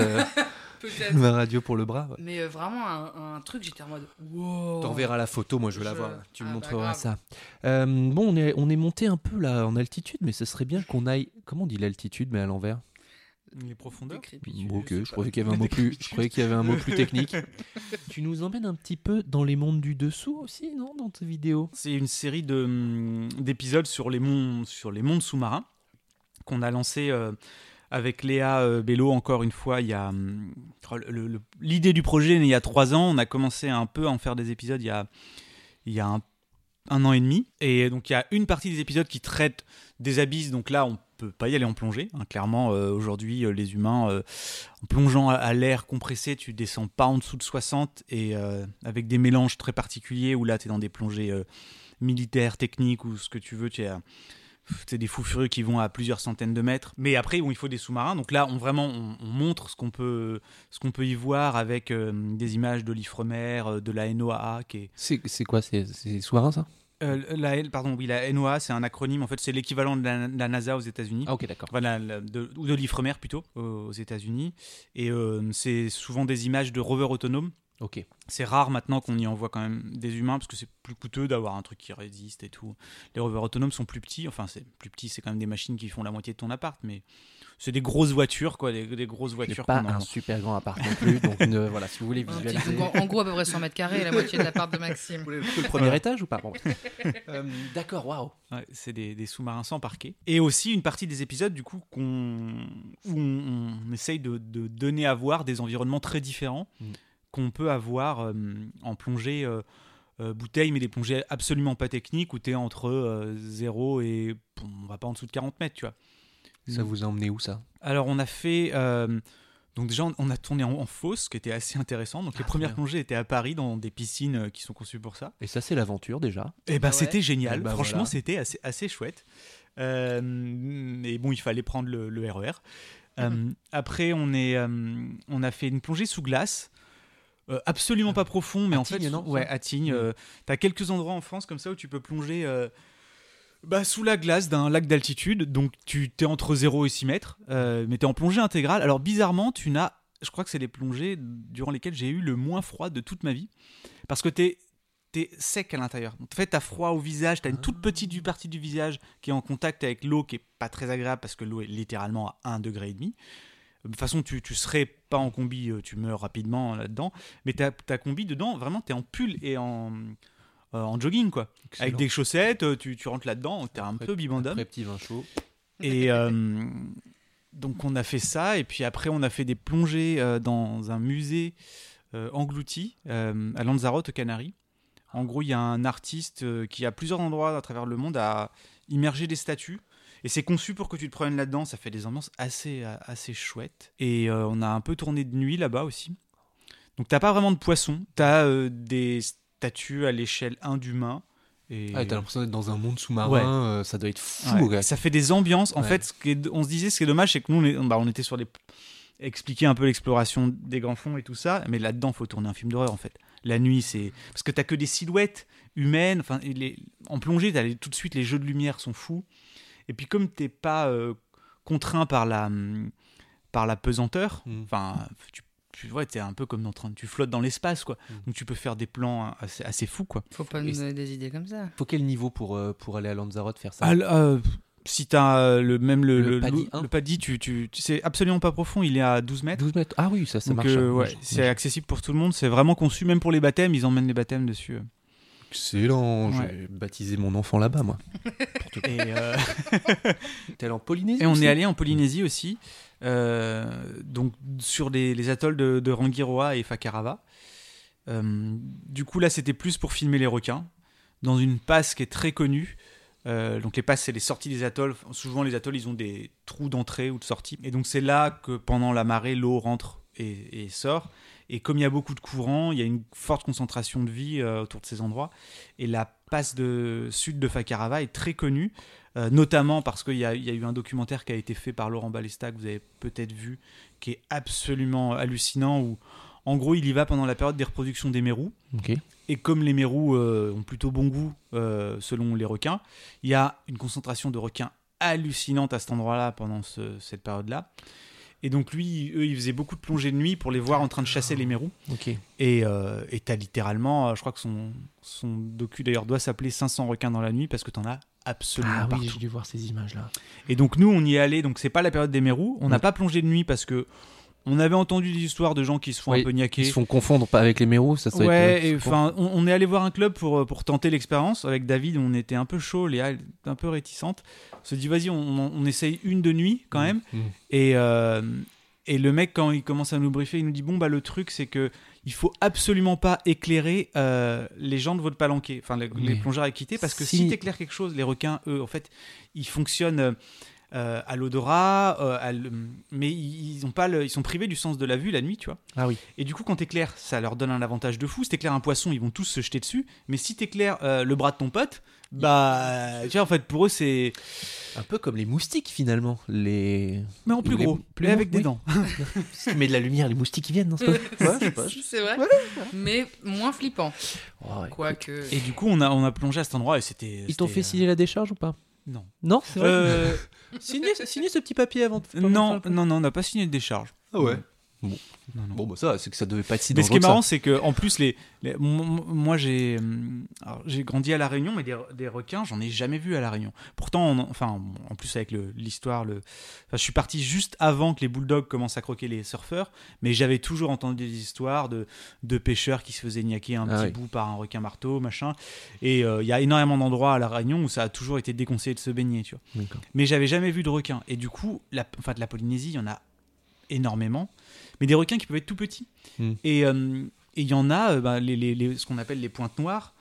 Ma radio pour le bras. Ouais. Mais vraiment, un truc, j'étais en mode wow. T'enverras la photo, moi je veux la voir. Tu me montreras ça. Bon, on est monté un peu là en altitude, mais ce serait bien qu'on aille. Comment on dit l'altitude, mais à l'envers? Les profondeurs. Ok, je croyais qu'il y avait un mot plus technique. Tu nous emmènes un petit peu dans les mondes du dessous aussi, non, dans tes vidéos? C'est une série d'épisodes sur les mondes sous-marins qu'on a lancé avec Léa Bello, encore une fois. Il y a l'idée du projet, il y a 3 ans, on a commencé un peu à en faire des épisodes il y a un an et demi. Et donc il y a une partie des épisodes qui traite des abysses, donc là on peut pas y aller en plongée, hein. Clairement aujourd'hui les humains en plongeant à l'air compressé, tu descends pas en dessous de 60 et avec des mélanges très particuliers où là t'es dans des plongées militaires, techniques ou ce que tu veux, t'es des fous furieux qui vont à plusieurs centaines de mètres, mais après il faut des sous-marins, donc là on montre ce qu'on peut y voir avec des images de l'Ifremer, de la NOAA qui est... c'est quoi, c'est sous-marin ça? La NOAA, c'est un acronyme, en fait, c'est l'équivalent de la NASA aux États-Unis. Ah, ok, d'accord. Enfin, ou de l'Ifremer plutôt, aux États-Unis. Et c'est souvent des images de rovers autonomes. Ok. C'est rare maintenant qu'on y envoie quand même des humains parce que c'est plus coûteux d'avoir un truc qui résiste et tout. Les rovers autonomes sont plus petits. Enfin, c'est plus petit, c'est quand même des machines qui font la moitié de ton appart, mais c'est des grosses voitures, quoi. Des grosses voitures. C'est pas un super grand appart non plus. Donc voilà, si vous voulez visualiser. En gros, à peu près 100 mètres carrés, la moitié de l'appart de Maxime. Le premier étage ou pas? Bon. D'accord, waouh. Ouais, c'est des sous-marins sans parquet. Et aussi une partie des épisodes, du coup, où on essaye de donner à voir des environnements très différents. Qu'on peut avoir en plongée bouteille, mais des plongées absolument pas techniques où t'es entre 0 et... on va pas en dessous de 40 mètres, tu vois. Ça vous a emmené où, ça? Alors, on a fait... donc déjà, on a tourné en fosse, ce qui était assez intéressant. Donc les premières plongées étaient à Paris, dans des piscines qui sont conçues pour ça. Et ça, c'est l'aventure, déjà. Et c'était génial. Franchement, c'était assez chouette. Mais bon, il fallait prendre le RER. Après, on a fait une plongée sous glace. Absolument pas profond, mais à Tignes. T'as quelques endroits en France comme ça où tu peux plonger sous la glace d'un lac d'altitude, donc tu t'es entre 0 et 6 mètres, mais t'es en plongée intégrale. Alors bizarrement, je crois que c'est les plongées durant lesquelles j'ai eu le moins froid de toute ma vie, parce que t'es t'es sec à l'intérieur. Donc, en fait, t'as froid au visage, t'as une toute petite partie du visage qui est en contact avec l'eau, qui est pas très agréable parce que l'eau est littéralement à 1,5 degré. De toute façon, tu serais pas en combi, tu meurs rapidement là-dedans. Mais ta combi dedans, vraiment, t'es en pull et en jogging, quoi. Excellent. Avec des chaussettes, tu rentres là-dedans, t'es un peu bibendum. Après, petit vin chaud. Et donc, on a fait ça. Et puis après, on a fait des plongées dans un musée englouti à Lanzarote, aux Canaries. En gros, il y a un artiste qui, à plusieurs endroits à travers le monde, a immergé des statues. Et c'est conçu pour que tu te promènes là-dedans. Ça fait des ambiances assez chouettes. Et on a un peu tourné de nuit là-bas aussi. Donc, t'as pas vraiment de poissons. T'as des statues à l'échelle humaine. Et t'as l'impression d'être dans un monde sous-marin. Ouais. Ça doit être fou. Ouais. Ça fait des ambiances. En fait, on se disait, ce qui est dommage, c'est que nous, on était sur les... expliquer un peu l'exploration des grands fonds et tout ça. Mais là-dedans, il faut tourner un film d'horreur, en fait. La nuit, c'est... Parce que t'as que des silhouettes humaines. Enfin, en plongée, tout de suite, les jeux de lumière sont fous. Et puis comme t'es pas contraint par la pesanteur, enfin t'es un peu comme tu flottes dans l'espace, quoi. Donc tu peux faire des plans assez fous, quoi. Faut pas nous donner des idées comme ça. Faut quel niveau pour aller à Lanzarote faire ça? Si t'as le paddy, c'est absolument pas profond, il est à 12 mètres. 12 mètres, ah oui, ça marche. C'est accessible pour tout le monde, c'est vraiment conçu, même pour les baptêmes, ils emmènent les baptêmes dessus. Excellent, j'ai baptisé mon enfant là-bas, moi. T'es allé en Polynésie? Et on est allé en Polynésie aussi, donc sur les atolls de Rangiroa et Fakarava. Du coup, là, c'était plus pour filmer les requins, dans une passe qui est très connue. Donc les passes, c'est les sorties des atolls. Souvent, les atolls, ils ont des trous d'entrée ou de sortie. Et donc, c'est là que, pendant la marée, l'eau rentre et sort. Et comme il y a beaucoup de courants, il y a une forte concentration de vie autour de ces endroits. Et la passe sud de Fakarava est très connue, notamment parce qu'il y a eu un documentaire qui a été fait par Laurent Balesta, que vous avez peut-être vu, qui est absolument hallucinant, où en gros, il y va pendant la période des reproductions des mérous. Okay. Et comme les mérous ont plutôt bon goût, selon les requins, il y a une concentration de requins hallucinante à cet endroit-là pendant cette période-là. Et donc lui, eux, ils faisaient beaucoup de plongées de nuit pour les voir en train de chasser les mérous. Okay. Et t'as littéralement, je crois que son docu d'ailleurs doit s'appeler 500 requins dans la nuit, parce que t'en as absolument partout. Ah oui, j'ai dû voir ces images-là. Et donc nous, on y est allé, donc c'est pas la période des mérous, on n'a pas plongé de nuit parce que on avait entendu des histoires de gens qui se font un peu niaquer. Ils se font confondre avec les mérous, ça ouais, enfin, on est allé voir un club pour tenter l'expérience. Avec David, on était un peu chaud, Léa un peu réticente. On se dit, vas-y, on essaye une de nuit quand même. Et le mec, quand il commence à nous briefer, il nous dit, bon, bah le truc, c'est que il faut absolument pas éclairer les gens de votre palanquet, enfin les plongeurs équités, parce que si t'éclaires quelque chose, les requins, eux, en fait, ils fonctionnent... à l'odorat, mais ils sont privés du sens de la vue la nuit, tu vois. Ah oui. Et du coup, quand t'éclaires, ça leur donne un avantage de fou. Si t'éclaires un poisson, ils vont tous se jeter dessus. Mais si t'éclaires le bras de ton pote, bah, tu vois, en fait, pour eux, c'est un peu comme les moustiques finalement, mais en plus gros, mais avec des dents. Si tu mets de la lumière, les moustiques ils viennent, non? C'est pas... ouais, je sais pas. C'est vrai. Voilà. Mais moins flippant. Oh, ouais. Quoique. Et du coup, on a plongé à cet endroit et c'était. Ils t'ont fait signer la décharge ou pas? Non. Non, c'est vrai. Signer ce petit papier avant. Non, on n'a pas signé de décharge. Ah ouais. Bon, non. Bon bah ça, c'est que ça devait pas être si dangereux. Mais ce qui est marrant, c'est que en plus moi j'ai grandi à La Réunion, mais des requins, j'en ai jamais vu à La Réunion. Pourtant, en plus avec l'histoire, je suis parti juste avant que les bulldogs commencent à croquer les surfeurs, mais j'avais toujours entendu des histoires de pêcheurs qui se faisaient niaquer un petit bout par un requin marteau, machin. Et il y a énormément d'endroits à La Réunion où ça a toujours été déconseillé de se baigner, tu vois. D'accord. Mais j'avais jamais vu de requin. Et du coup, de la Polynésie, il y en a énormément. Mais des requins qui peuvent être tout petits. Et il y en a ce qu'on appelle les pointes noires.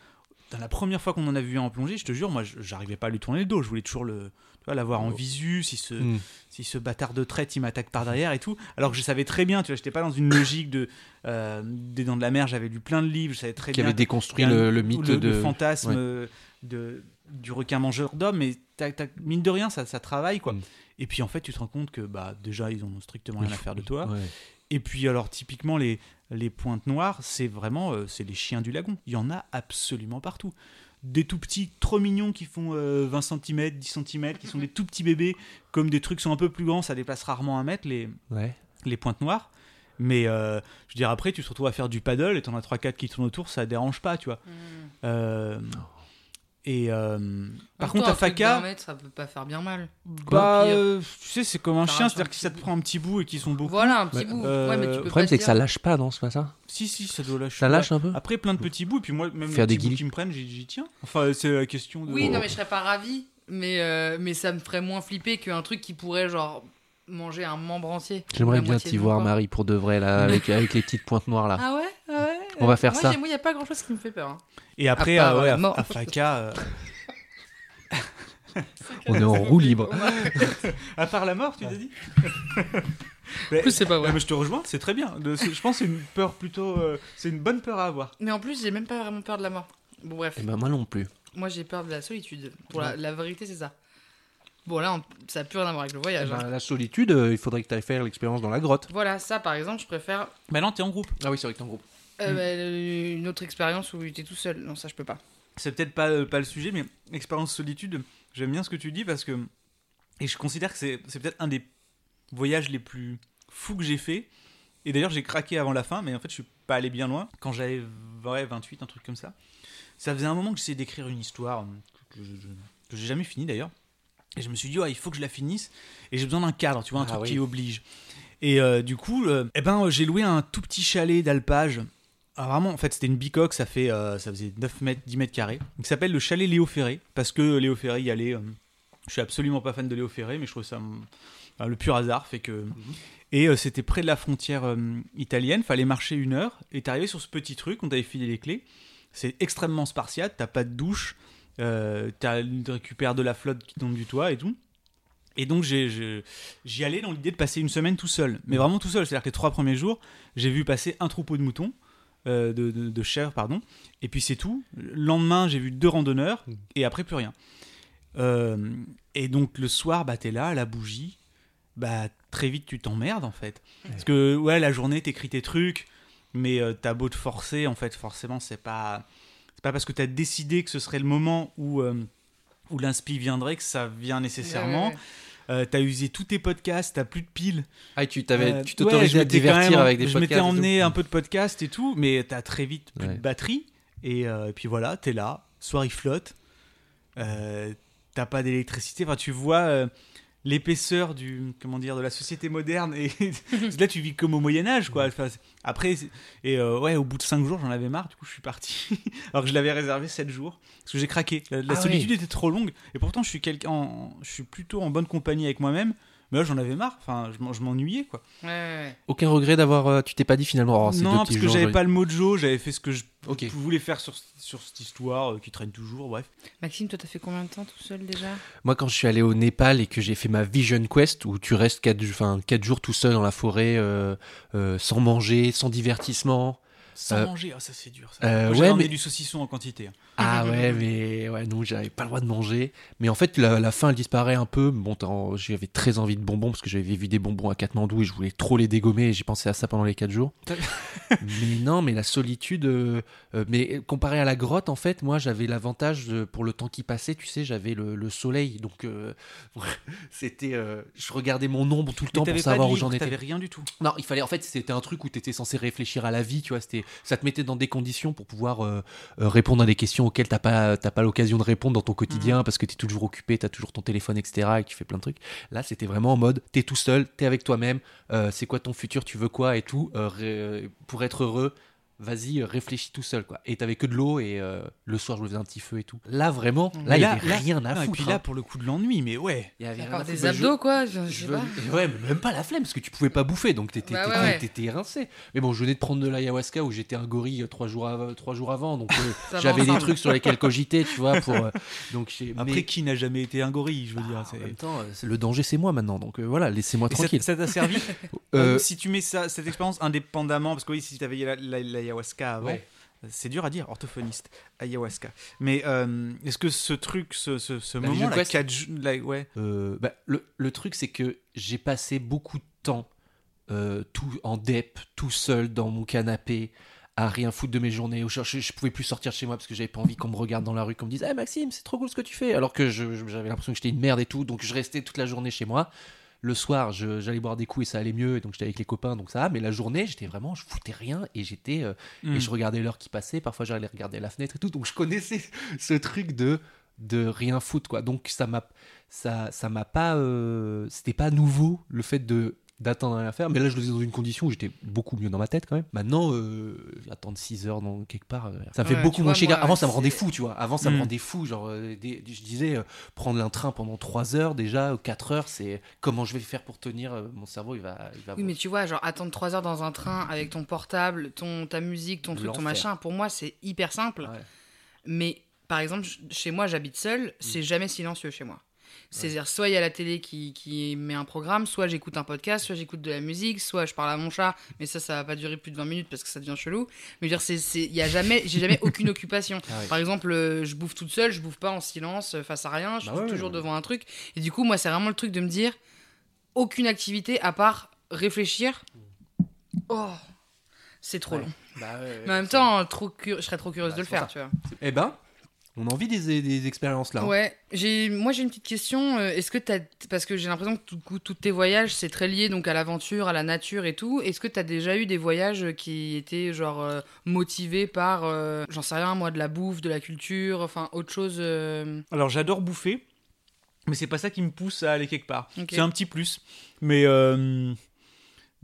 Dans la première fois qu'on en a vu un en plongée, je te jure, moi, j'arrivais pas à lui tourner le dos. Je voulais toujours l'avoir en visu, si ce bâtard de traite, il m'attaque par derrière et tout. Alors que je savais très bien, tu vois, j'étais pas dans une logique des Dents de la Mer. J'avais lu plein de livres, je savais très bien. Qui avait déconstruit le mythe le fantasme du requin mangeur d'hommes. Mais mine de rien, ça travaille, quoi. Et puis en fait, tu te rends compte que déjà, ils ont strictement rien à faire de toi. Ouais. Et puis alors typiquement les pointes noires, c'est vraiment c'est les chiens du lagon. Il y en a absolument partout. Des tout petits trop mignons qui font 20 cm, 10 cm, qui sont des tout petits bébés, comme des trucs qui sont un peu plus grands, ça dépasse rarement 1 mètre les pointes noires. Mais je veux dire, après, tu te retrouves à faire du paddle et t'en as 3-4 qui tournent autour, ça dérange pas, tu vois. Par contre, à Faka, ça peut pas faire bien mal. Bah, tu sais, c'est comme un chien, c'est-à-dire que si ça te prend un petit bout et qu'ils sont beaucoup. Voilà, un petit bout. Ouais, mais tu peux le problème, c'est que ça lâche pas, non, c'est pas ça ? Si, ça doit lâcher. Ça lâche un peu ? Après, plein de petits bouts, et puis moi, même les petits bouts qui me prennent, j'y tiens. Enfin, c'est la question de. Oui, non, mais je serais pas ravi, mais ça me ferait moins flipper qu'un truc qui pourrait, genre, manger un membre entier. J'aimerais bien t'y voir, Marie, pour de vrai, là, avec les petites pointes noires, là. Ah ouais ? On va faire ça. Moi, il n'y a pas grand-chose qui me fait peur. Hein. Et après, à Faka... On est en roue libre. À part la mort, tu t'es dit ? En plus, c'est pas vrai. Mais je te rejoins, c'est très bien. Je pense que c'est une peur plutôt... c'est une bonne peur à avoir. Mais en plus, j'ai même pas vraiment peur de la mort. Bon, bref. Et ben, moi non plus. Moi, j'ai peur de la solitude. Pour la vérité, c'est ça. Bon, là, ça n'a plus rien à voir avec le voyage. Bah, la solitude, il faudrait que tu ailles faire l'expérience dans la grotte. Voilà, ça, par exemple, je préfère... Mais non, t'es en groupe. Ah oui, c'est vrai que t'es en groupe. Une autre expérience où j'étais tout seul, non, ça je peux pas. C'est peut-être pas le sujet, mais expérience solitude, j'aime bien ce que tu dis parce que. Et je considère que c'est peut-être un des voyages les plus fous que j'ai fait. Et d'ailleurs, j'ai craqué avant la fin, mais en fait, je suis pas allé bien loin. Quand j'avais 28, un truc comme ça, ça faisait un moment que j'essayais d'écrire une histoire que j'ai jamais finie d'ailleurs. Et je me suis dit, il faut que je la finisse et j'ai besoin d'un cadre, tu vois, un truc qui oblige. Et du coup, j'ai loué un tout petit chalet d'alpage. Ah, vraiment, en fait, c'était une bicoque, ça faisait 9 mètres, 10 mètres carrés. Donc, ça s'appelle le chalet Léo Ferré, parce que Léo Ferré y allait. Je suis absolument pas fan de Léo Ferré, mais je trouve ça le pur hasard. Fait que... Et c'était près de la frontière italienne, fallait marcher 1 heure, et t'arrivais sur ce petit truc, on t'avait filé les clés. C'est extrêmement spartiate, t'as pas de douche, tu récupères de la flotte qui tombe du toit et tout. Et donc, j'y allais dans l'idée de passer 1 semaine tout seul, mais vraiment tout seul. C'est-à-dire que les 3 premiers jours, j'ai vu passer un troupeau de moutons. De chèvres, pardon, et puis c'est tout. Le lendemain, j'ai vu 2 randonneurs et après plus rien. Et donc le soir, t'es là à la bougie, très vite tu t'emmerdes en fait. Parce que la journée t'écris tes trucs, mais t'as beau te forcer en fait, forcément c'est pas parce que t'as décidé que ce serait le moment où l'inspi viendrait que ça vient nécessairement. Ouais. T'as usé tous tes podcasts, t'as plus de piles. Ah, tu t'autorisais à te divertir avec des podcasts. Je m'étais emmené un peu de podcasts et tout, mais t'as très vite plus de batterie. Et puis voilà, t'es là, soir il flotte, t'as pas d'électricité. Enfin, tu vois l'épaisseur de la société moderne. Et là, tu vis comme au Moyen-Âge, quoi. Enfin, après, au bout de 5 jours, j'en avais marre, du coup, je suis parti. Alors que je l'avais réservé 7 jours, parce que j'ai craqué. La solitude était trop longue, et pourtant, je suis plutôt en bonne compagnie avec moi-même, mais là, j'en avais marre, enfin, je m'ennuyais, quoi. Ouais. Aucun regret d'avoir. Tu t'es pas dit finalement. Non, parce que j'avais pas le mojo, j'avais fait ce que je voulais faire sur cette histoire qui traîne toujours, bref. Maxime, toi, t'as fait combien de temps tout seul déjà ? Moi, quand je suis allé au Népal et que j'ai fait ma Vision Quest, où tu restes 4 jours tout seul dans la forêt, sans manger, sans divertissement. Sans manger, ça c'est dur. Ça. J'avais du saucisson en quantité. Ah ouais, mais nous j'avais pas le droit de manger. Mais en fait, la faim elle disparaît un peu. Bon, j'avais très envie de bonbons parce que j'avais vu des bonbons à Katmandou et je voulais trop les dégommer et j'ai pensé à ça pendant les 4 jours. Mais non, mais la solitude. Mais comparé à la grotte, en fait, moi j'avais l'avantage pour le temps qui passait, tu sais, j'avais le soleil. Donc c'était. Je regardais mon ombre tout le temps pour savoir où j'en étais. T'avais rien du tout. Non, il fallait. En fait, c'était un truc où t'étais censé réfléchir à la vie, tu vois. Ça te mettait dans des conditions pour pouvoir répondre à des questions auxquelles t'as pas l'occasion de répondre dans ton quotidien parce que t'es toujours occupé, t'as toujours ton téléphone, etc. et que tu fais plein de trucs. Là, c'était vraiment en mode t'es tout seul, t'es avec toi-même, c'est quoi ton futur, tu veux quoi et tout. Pour être heureux, vas-y, réfléchis tout seul, quoi. Et t'avais que de l'eau et le soir, je me faisais un petit feu et tout. Là, vraiment, il n'y avait rien à foutre. Et puis là, pour le coup de l'ennui, mais il y avait rien à foutre. Des abdos, quoi. Je sais pas. Ouais, mais même pas la flemme, parce que tu pouvais pas bouffer, donc t'étais rincé. Mais bon, je venais de prendre de l'ayahuasca où j'étais un gorille 3 jours avant, donc j'avais des trucs sur lesquels cogiter, tu vois. Après, qui n'a jamais été un gorille, je veux dire. En même temps, le danger, c'est moi maintenant, donc voilà, laissez-moi tranquille. Ça t'a servi si tu mets cette expérience indépendamment, parce que oui, si t'avais l'ayahuasca avant, c'est dur à dire, orthophoniste, ayahuasca. Mais est-ce que ce truc, ce moment, la 4 jours... Le truc, c'est que j'ai passé beaucoup de temps tout en dep, tout seul dans mon canapé, à rien foutre de mes journées. Je pouvais plus sortir de chez moi parce que j'avais pas envie qu'on me regarde dans la rue, qu'on me dise « Ah Maxime, c'est trop cool ce que tu fais !» alors que j'avais l'impression que j'étais une merde et tout, donc je restais toute la journée chez moi. Le soir, j'allais boire des coups et ça allait mieux, et donc j'étais avec les copains, donc ça. Mais la journée, j'étais vraiment, je foutais rien et j'étais et je regardais l'heure qui passait. Parfois, j'allais regarder à la fenêtre et tout. Donc je connaissais ce truc de rien foutre, quoi. Donc ça m'a pas, c'était pas nouveau le fait d'attendre à rien faire. Mais là, je le faisais dans une condition où j'étais beaucoup mieux dans ma tête quand même. Maintenant, attendre 6 heures dans quelque part, ça me fait beaucoup moins chier. Avant, ça me rendait fou, tu vois. Avant, ça me rendait fou. Genre, je disais, prendre un train pendant 3 heures déjà, 4 heures, c'est comment je vais faire pour tenir. Mon cerveau, il va. Oui, mais tu vois, genre, attendre 3 heures dans un train avec ton portable, ta musique, ton truc, ton machin, pour moi, c'est hyper simple. Ouais. Mais par exemple, chez moi, j'habite seule, c'est jamais silencieux chez moi. C'est-à-dire, soit il y a la télé qui met un programme, soit j'écoute un podcast, soit j'écoute de la musique, soit je parle à mon chat, mais ça va pas durer plus de 20 minutes parce que ça devient chelou. Mais je veux dire, j'ai jamais aucune occupation. Ah oui. Par exemple, je bouffe toute seule, je bouffe pas en silence, face à rien, je suis toujours devant un truc. Et du coup, moi, c'est vraiment le truc de me dire, aucune activité à part réfléchir. Oh, c'est trop long. Mais en même temps, je serais trop curieuse de le faire, tu vois. Eh ben, on a envie des expériences là. Ouais, moi j'ai une petite question. Est-ce que parce que j'ai l'impression que tous tes voyages, c'est très lié donc à l'aventure, à la nature et tout. Est-ce que t'as déjà eu des voyages qui étaient genre motivés par, j'en sais rien moi, de la bouffe, de la culture, enfin autre chose Alors j'adore bouffer, mais c'est pas ça qui me pousse à aller quelque part. Okay. C'est un petit plus, mais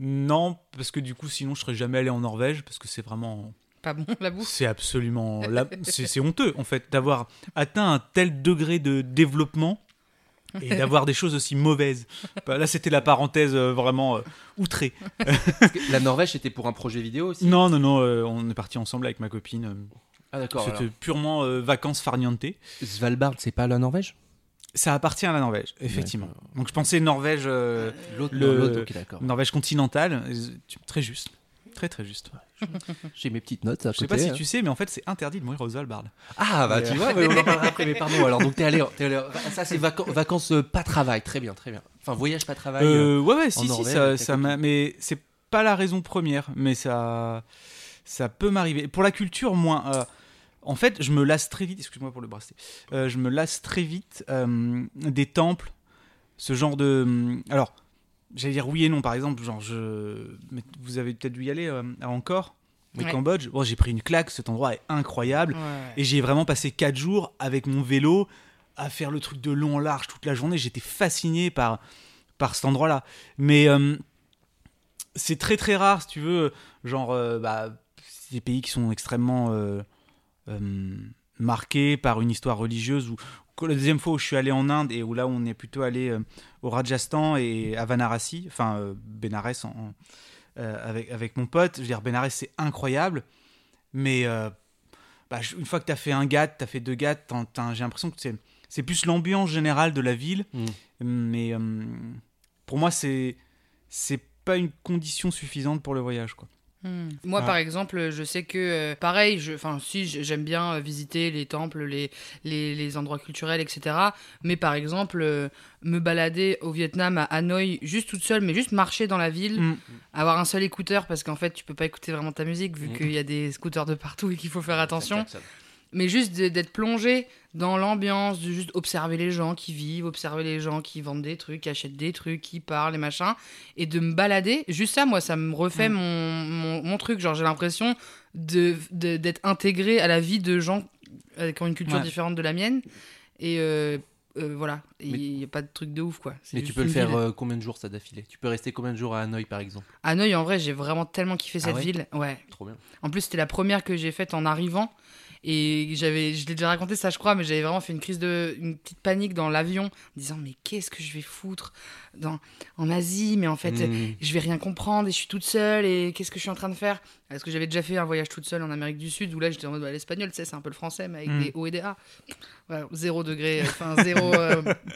non, parce que du coup sinon je serais jamais allé en Norvège parce que c'est vraiment. Pas bon, la bouffe. C'est absolument... c'est honteux, en fait, d'avoir atteint un tel degré de développement et d'avoir des choses aussi mauvaises. Là, c'était la parenthèse vraiment outrée. La Norvège, c'était pour un projet vidéo aussi ? Non, on est parti ensemble avec ma copine. Ah d'accord. C'était purement vacances farniente. Svalbard, c'est pas la Norvège ? Ça appartient à la Norvège, effectivement. Ouais. Donc je pensais Norvège... l'autre, okay, d'accord. Norvège continentale, très juste. Très très juste. J'ai mes petites notes à côté. Je sais pas si tu sais, mais en fait c'est interdit de mourir aux Svalbard. Ah bah tu vois, mais on en parlera après. Mais pardon. Alors donc t'es allé ça c'est vacances pas travail, très bien. Enfin voyage pas travail. Ouais si Norvège, ça m'a, mais c'est pas la raison première, mais ça peut m'arriver. Pour la culture moins. En fait je me lasse très vite. Excuse-moi pour le bracelet. Je me lasse très vite des temples, ce genre de. Alors. J'allais dire oui et non, par exemple, genre mais vous avez peut-être dû y aller à Angkor, au Cambodge. Bon, j'ai pris une claque, cet endroit est incroyable. Ouais. Et j'ai vraiment passé 4 jours avec mon vélo à faire le truc de long en large toute la journée. J'étais fasciné par cet endroit-là. Mais c'est très très rare, si tu veux. Genre, c'est des pays qui sont extrêmement marqués par une histoire religieuse ou. La deuxième fois où je suis allé en Inde et où là on est plutôt allé au Rajasthan et à Varanasi, enfin Benares avec mon pote. Je veux dire, Benares c'est incroyable, mais une fois que t'as fait un ghat, t'as fait 2 ghats, j'ai l'impression que c'est plus l'ambiance générale de la ville. Mais pour moi c'est pas une condition suffisante pour le voyage, quoi. Moi par exemple je sais que pareil j'aime bien visiter les temples, les endroits culturels, etc. Mais par exemple me balader au Vietnam à Hanoï juste toute seule, mais juste marcher dans la ville, avoir un seul écouteur parce qu'en fait tu peux pas écouter vraiment ta musique vu qu'il y a des scooters de partout et qu'il faut faire attention. Mais juste d'être plongé dans l'ambiance, de juste observer les gens qui vivent, observer les gens qui vendent des trucs, qui achètent des trucs, qui parlent et machin, et de me balader. Juste ça, moi, ça me refait mon truc. Genre, j'ai l'impression d'être intégré à la vie de gens qui ont une culture différente de la mienne. Et voilà, il n'y a pas de truc de ouf, quoi. Mais tu peux le faire combien de jours, ça, d'affilée ? Tu peux rester combien de jours à Hanoï, par exemple ? Hanoï, en vrai, j'ai vraiment tellement kiffé cette ville. Ouais. Trop bien. En plus, c'était la première que j'ai faite en arrivant. Et je l'ai déjà raconté ça je crois, mais j'avais vraiment fait une petite panique dans l'avion, en disant mais qu'est-ce que je vais foutre en Asie, mais en fait je vais rien comprendre et je suis toute seule et qu'est-ce que je suis en train de faire, parce que j'avais déjà fait un voyage toute seule en Amérique du Sud où là j'étais en mode l'espagnol, tu sais, c'est un peu le français mais avec des O et des A, voilà, 0 degré, enfin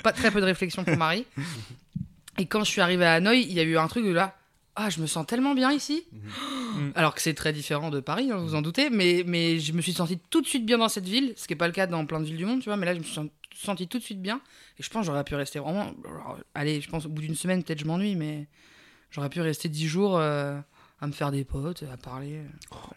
pas très peu de réflexion pour Marie. Et quand je suis arrivée à Hanoï, il y a eu un truc de là, je me sens tellement bien ici. Alors que c'est très différent de Paris, hein, vous en doutez, mais je me suis sentie tout de suite bien dans cette ville, ce qui n'est pas le cas dans plein de villes du monde, tu vois, mais là je me suis sentie tout de suite bien, et je pense que j'aurais pu rester vraiment, allez, je pense au bout d'une semaine peut-être je m'ennuie, mais j'aurais pu rester 10 jours à me faire des potes, à parler.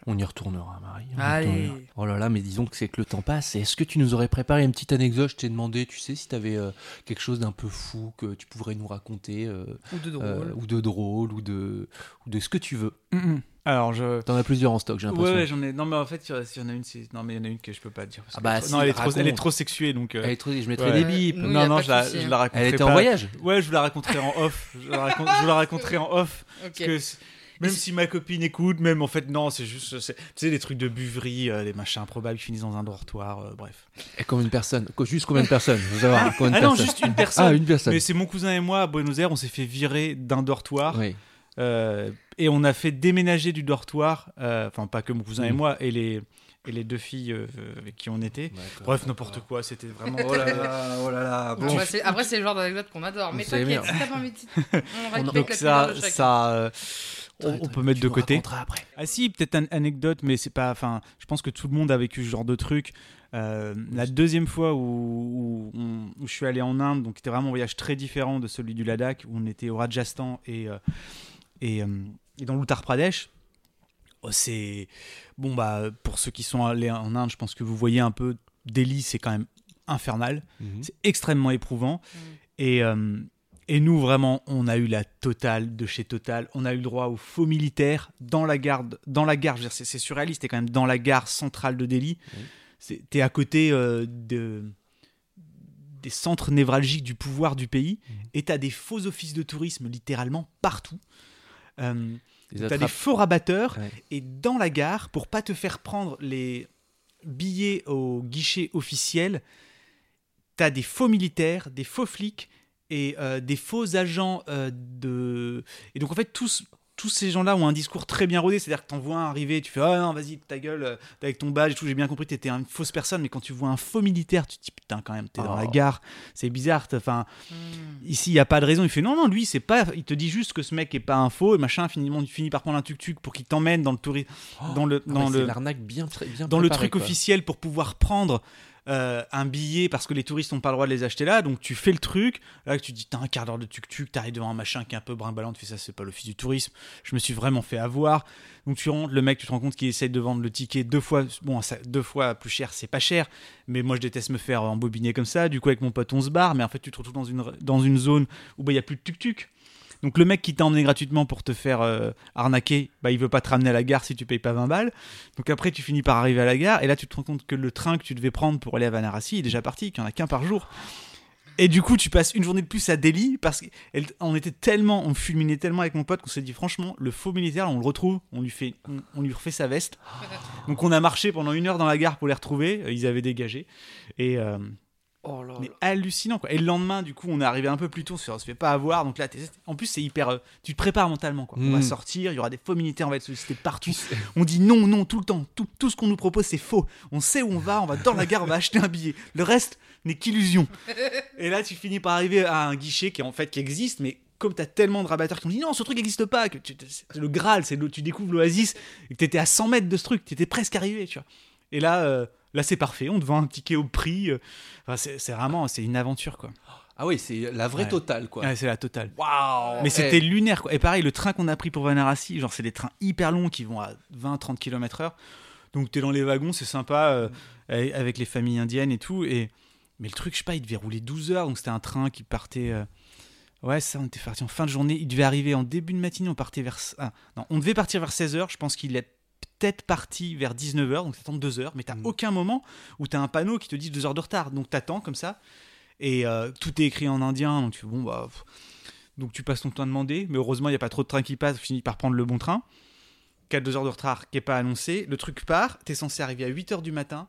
On y retournera, Marie. Allez. Oh là là, mais disons que c'est que le temps passe. Est-ce que tu nous aurais préparé une petite anecdote ? Je t'ai demandé, tu sais, si t'avais quelque chose d'un peu fou que tu pourrais nous raconter. Ou de drôle. Ou de ce que tu veux. Mm-mm. Alors je. T'en as plusieurs en stock, j'ai l'impression. Ouais, j'en ai. Non, mais en fait, si y'en a une, c'est. Non, mais il y en a une que je peux pas dire. Parce non, elle est trop sexuée, donc. Elle est trop. Je mettrai des bips. Je la raconterai. Elle était en voyage. Ouais, je vous la raconterai en off. Je la raconterai en off. Okay. Parce que même si ma copine écoute, même en fait, non, c'est juste. Tu sais, des trucs de buverie, des machins improbables qui finissent dans un dortoir, bref. Et comme une personne. Juste combien de personnes ? Vous savez, juste une personne. Ah, une personne. Mais c'est mon cousin et moi à Buenos Aires, on s'est fait virer d'un dortoir. Oui. Et on a fait déménager du dortoir, enfin pas que mon cousin et moi, et les deux filles avec qui on était. D'accord, bref, n'importe quoi, c'était vraiment oh là là, oh là là. Bon. Après, c'est le genre d'anecdote qu'on adore, mais t'inquiète, si t'as pas envie de... Donc ça on peut mettre de côté. Ah si, peut-être une anecdote, mais c'est pas... Enfin, je pense que tout le monde a vécu ce genre de truc. La deuxième fois où je suis allé en Inde, donc c'était vraiment un voyage très différent de celui du Ladakh, où on était au Rajasthan et dans l'Uttar Pradesh. C'est bon, bah pour ceux qui sont allés en Inde, je pense que vous voyez un peu. Delhi, c'est quand même infernal, c'est extrêmement éprouvant. Et nous, vraiment, on a eu la totale de chez Total. On a eu le droit aux faux militaires dans la gare. Je veux dire, c'est surréaliste. T'es quand même dans la gare centrale de Delhi. T'es à côté des centres névralgiques du pouvoir du pays, et t'as des faux offices de tourisme littéralement partout. T'as des faux rabatteurs, et dans la gare, pour pas te faire prendre les billets au guichet officiel, t'as des faux militaires, des faux flics et des faux agents de... Et donc en fait, tous ces gens-là ont un discours très bien rodé, c'est-à-dire que t'en vois un arriver, tu fais « Ah non, vas-y, ta gueule, t'es avec ton badge et tout, j'ai bien compris que t'étais une fausse personne », mais quand tu vois un faux militaire, tu te dis « Putain, quand même, t'es dans la gare, c'est bizarre, enfin, ici, il n'y a pas de raison ». Il fait « Non, non, lui, c'est pas... » Il te dit juste que ce mec est pas un faux, et machin, finalement, il finit par prendre un tuk-tuk pour qu'il t'emmène dans le tourisme, dans l'arnaque bien dans le truc officiel pour pouvoir prendre... un billet parce que les touristes n'ont pas le droit de les acheter là, donc tu fais le truc là, tu te dis t'as un quart d'heure de tuk-tuk, t'arrives devant un machin qui est un peu brimballant, tu fais ça, c'est pas l'office du tourisme, je me suis vraiment fait avoir. Donc tu rentres, le mec, tu te rends compte qu'il essaie de vendre le ticket deux fois plus cher, c'est pas cher, mais moi je déteste me faire embobiner comme ça, du coup avec mon pote on se barre, mais en fait tu te retrouves dans une zone où il y a plus de tuk-tuk. Donc le mec qui t'a emmené gratuitement pour te faire arnaquer, il veut pas te ramener à la gare si tu payes pas 20 balles. Donc après tu finis par arriver à la gare et là tu te rends compte que le train que tu devais prendre pour aller à Varanasi est déjà parti, qu'il y en a qu'un par jour. Et du coup tu passes une journée de plus à Delhi parce qu'on était tellement, on fulminait tellement avec mon pote qu'on s'est dit franchement le faux militaire on le retrouve, on lui refait sa veste. Donc on a marché pendant 1 heure dans la gare pour les retrouver, ils avaient dégagé et... Oh là là. Mais hallucinant quoi. Et le lendemain du coup on est arrivé un peu plus tôt, on se fait pas avoir, donc là en plus c'est hyper tu te prépares mentalement quoi. On va sortir, il y aura des faux militaires, on va être sollicité partout, on dit non tout le temps, tout ce qu'on nous propose c'est faux, on sait où on va dans la gare, on va acheter un billet, le reste n'est qu'illusion. Et là tu finis par arriver à un guichet qui existe, mais comme t'as tellement de rabatteurs qui ont dit non ce truc n'existe pas, que le Graal, tu découvres l'oasis et que t'étais à 100 mètres de ce truc, t'étais presque arrivé tu vois. Et là Là, c'est parfait. On te vend un ticket au prix. Enfin, c'est vraiment, c'est une aventure, quoi. Ah oui, c'est la vraie totale, quoi. Ouais, c'est la totale. Waouh. Mais c'était lunaire, quoi. Et pareil, le train qu'on a pris pour Varanasi, genre, c'est des trains hyper longs qui vont à 20-30 km/h. Donc, t'es dans les wagons, c'est sympa, avec les familles indiennes et tout. Mais le truc, je sais pas, il devait rouler 12 heures. Donc, c'était un train qui partait... Ouais, ça, on était parti en fin de journée. Il devait arriver en début de matinée. On devait partir vers 16h. Je pense qu'il est peut-être parti vers 19h, donc t'attends 2 heures, mais t'as aucun moment où t'as un panneau qui te dit 2 heures de retard, donc t'attends comme ça, et tout est écrit en indien, donc tu fais donc tu passes ton temps à demander, mais heureusement il n'y a pas trop de trains qui passent, tu finis par prendre le bon train, 2 heures de retard qui n'est pas annoncé, le truc part, t'es censé arriver à 8h du matin,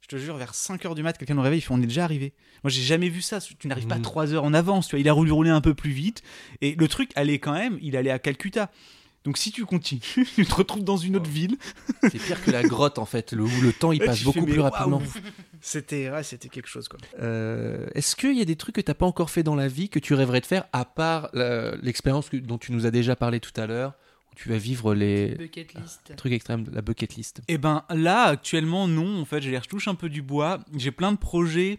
je te jure, vers 5h du mat, quelqu'un nous réveille, il fait on est déjà arrivé. Moi j'ai jamais vu ça, tu n'arrives pas 3 heures en avance, tu vois, il a roulé un peu plus vite, et le truc il allait à Calcutta. Donc si tu continues, tu te retrouves dans une autre ville. C'est pire que la grotte en fait, où le temps il passe beaucoup plus rapidement. C'était quelque chose quoi. Est-ce qu'il y a des trucs que t'as pas encore fait dans la vie que tu rêverais de faire à part l'expérience dont tu nous as déjà parlé tout à l'heure, où tu vas vivre les bucket list. Trucs extrêmes, la bucket list. Eh ben là actuellement non, en fait je touche un peu du bois, j'ai plein de projets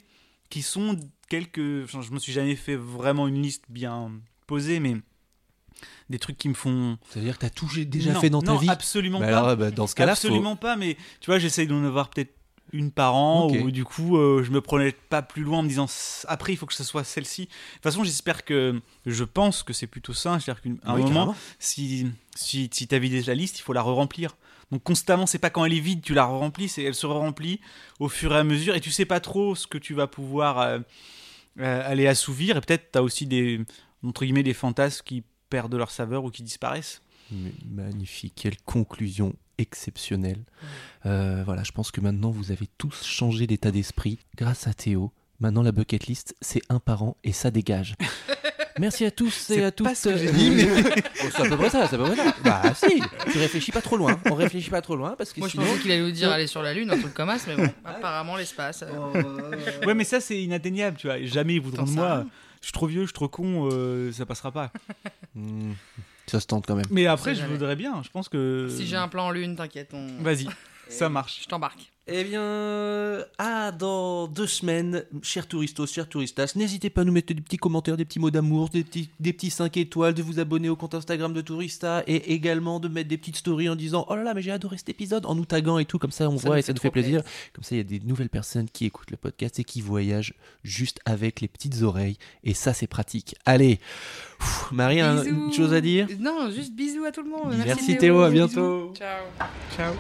qui sont je me suis jamais fait vraiment une liste bien posée, mais des trucs qui me font... Ça veut dire que t'as tout déjà fait dans ta vie ? Non, absolument pas. Alors, dans ce cas-là, absolument pas, mais tu vois, j'essaye d'en avoir peut-être une par an, ou du coup, je me prenais pas plus loin en me disant, après, il faut que ce soit celle-ci. De toute façon, je pense que c'est plutôt ça, c'est-à-dire qu'à un moment, carrément. si t'as vidé la liste, il faut la re-remplir. Donc constamment, c'est pas quand elle est vide, tu la re-remplis, elle se re-remplit au fur et à mesure, et tu sais pas trop ce que tu vas pouvoir aller assouvir, et peut-être t'as aussi des, entre guillemets, des fantasmes qui perdent leur saveur ou qui disparaissent. Mais magnifique, quelle conclusion exceptionnelle. Voilà, je pense que maintenant vous avez tous changé d'état d'esprit grâce à Théo. Maintenant la bucket list, c'est un par an et ça dégage. Merci à tous et à toutes. C'est pas ce que j'ai dit, mais... Oh, c'est à peu près ça, Bah si, tu réfléchis pas trop loin, on réfléchit pas trop loin parce que... Moi je pensais qu'il allait nous dire aller sur la Lune, un truc comme ça, mais bon, apparemment l'espace... Ouais mais ça c'est inatteignable, tu vois, jamais ils voudront de moi, je suis trop vieux, je suis trop con, ça passera pas. Ça se tente quand même. Mais après je voudrais bien, je pense que... Si j'ai un plan en Lune, t'inquiète, on... Vas-y, ça marche. Je t'embarque. Eh bien, dans 2 semaines, chers touristos, chers touristas, n'hésitez pas à nous mettre des petits commentaires, des petits mots d'amour, des petits 5 étoiles, de vous abonner au compte Instagram de Tourista et également de mettre des petites stories en disant « Oh là là, mais j'ai adoré cet épisode !» en nous taguant et tout, comme ça on voit et ça nous fait plaisir. Comme ça, il y a des nouvelles personnes qui écoutent le podcast et qui voyagent juste avec les petites oreilles et ça, c'est pratique. Allez, Marie, une chose à dire ? Non, juste bisous à tout le monde. Merci Théo, à bientôt. Ciao.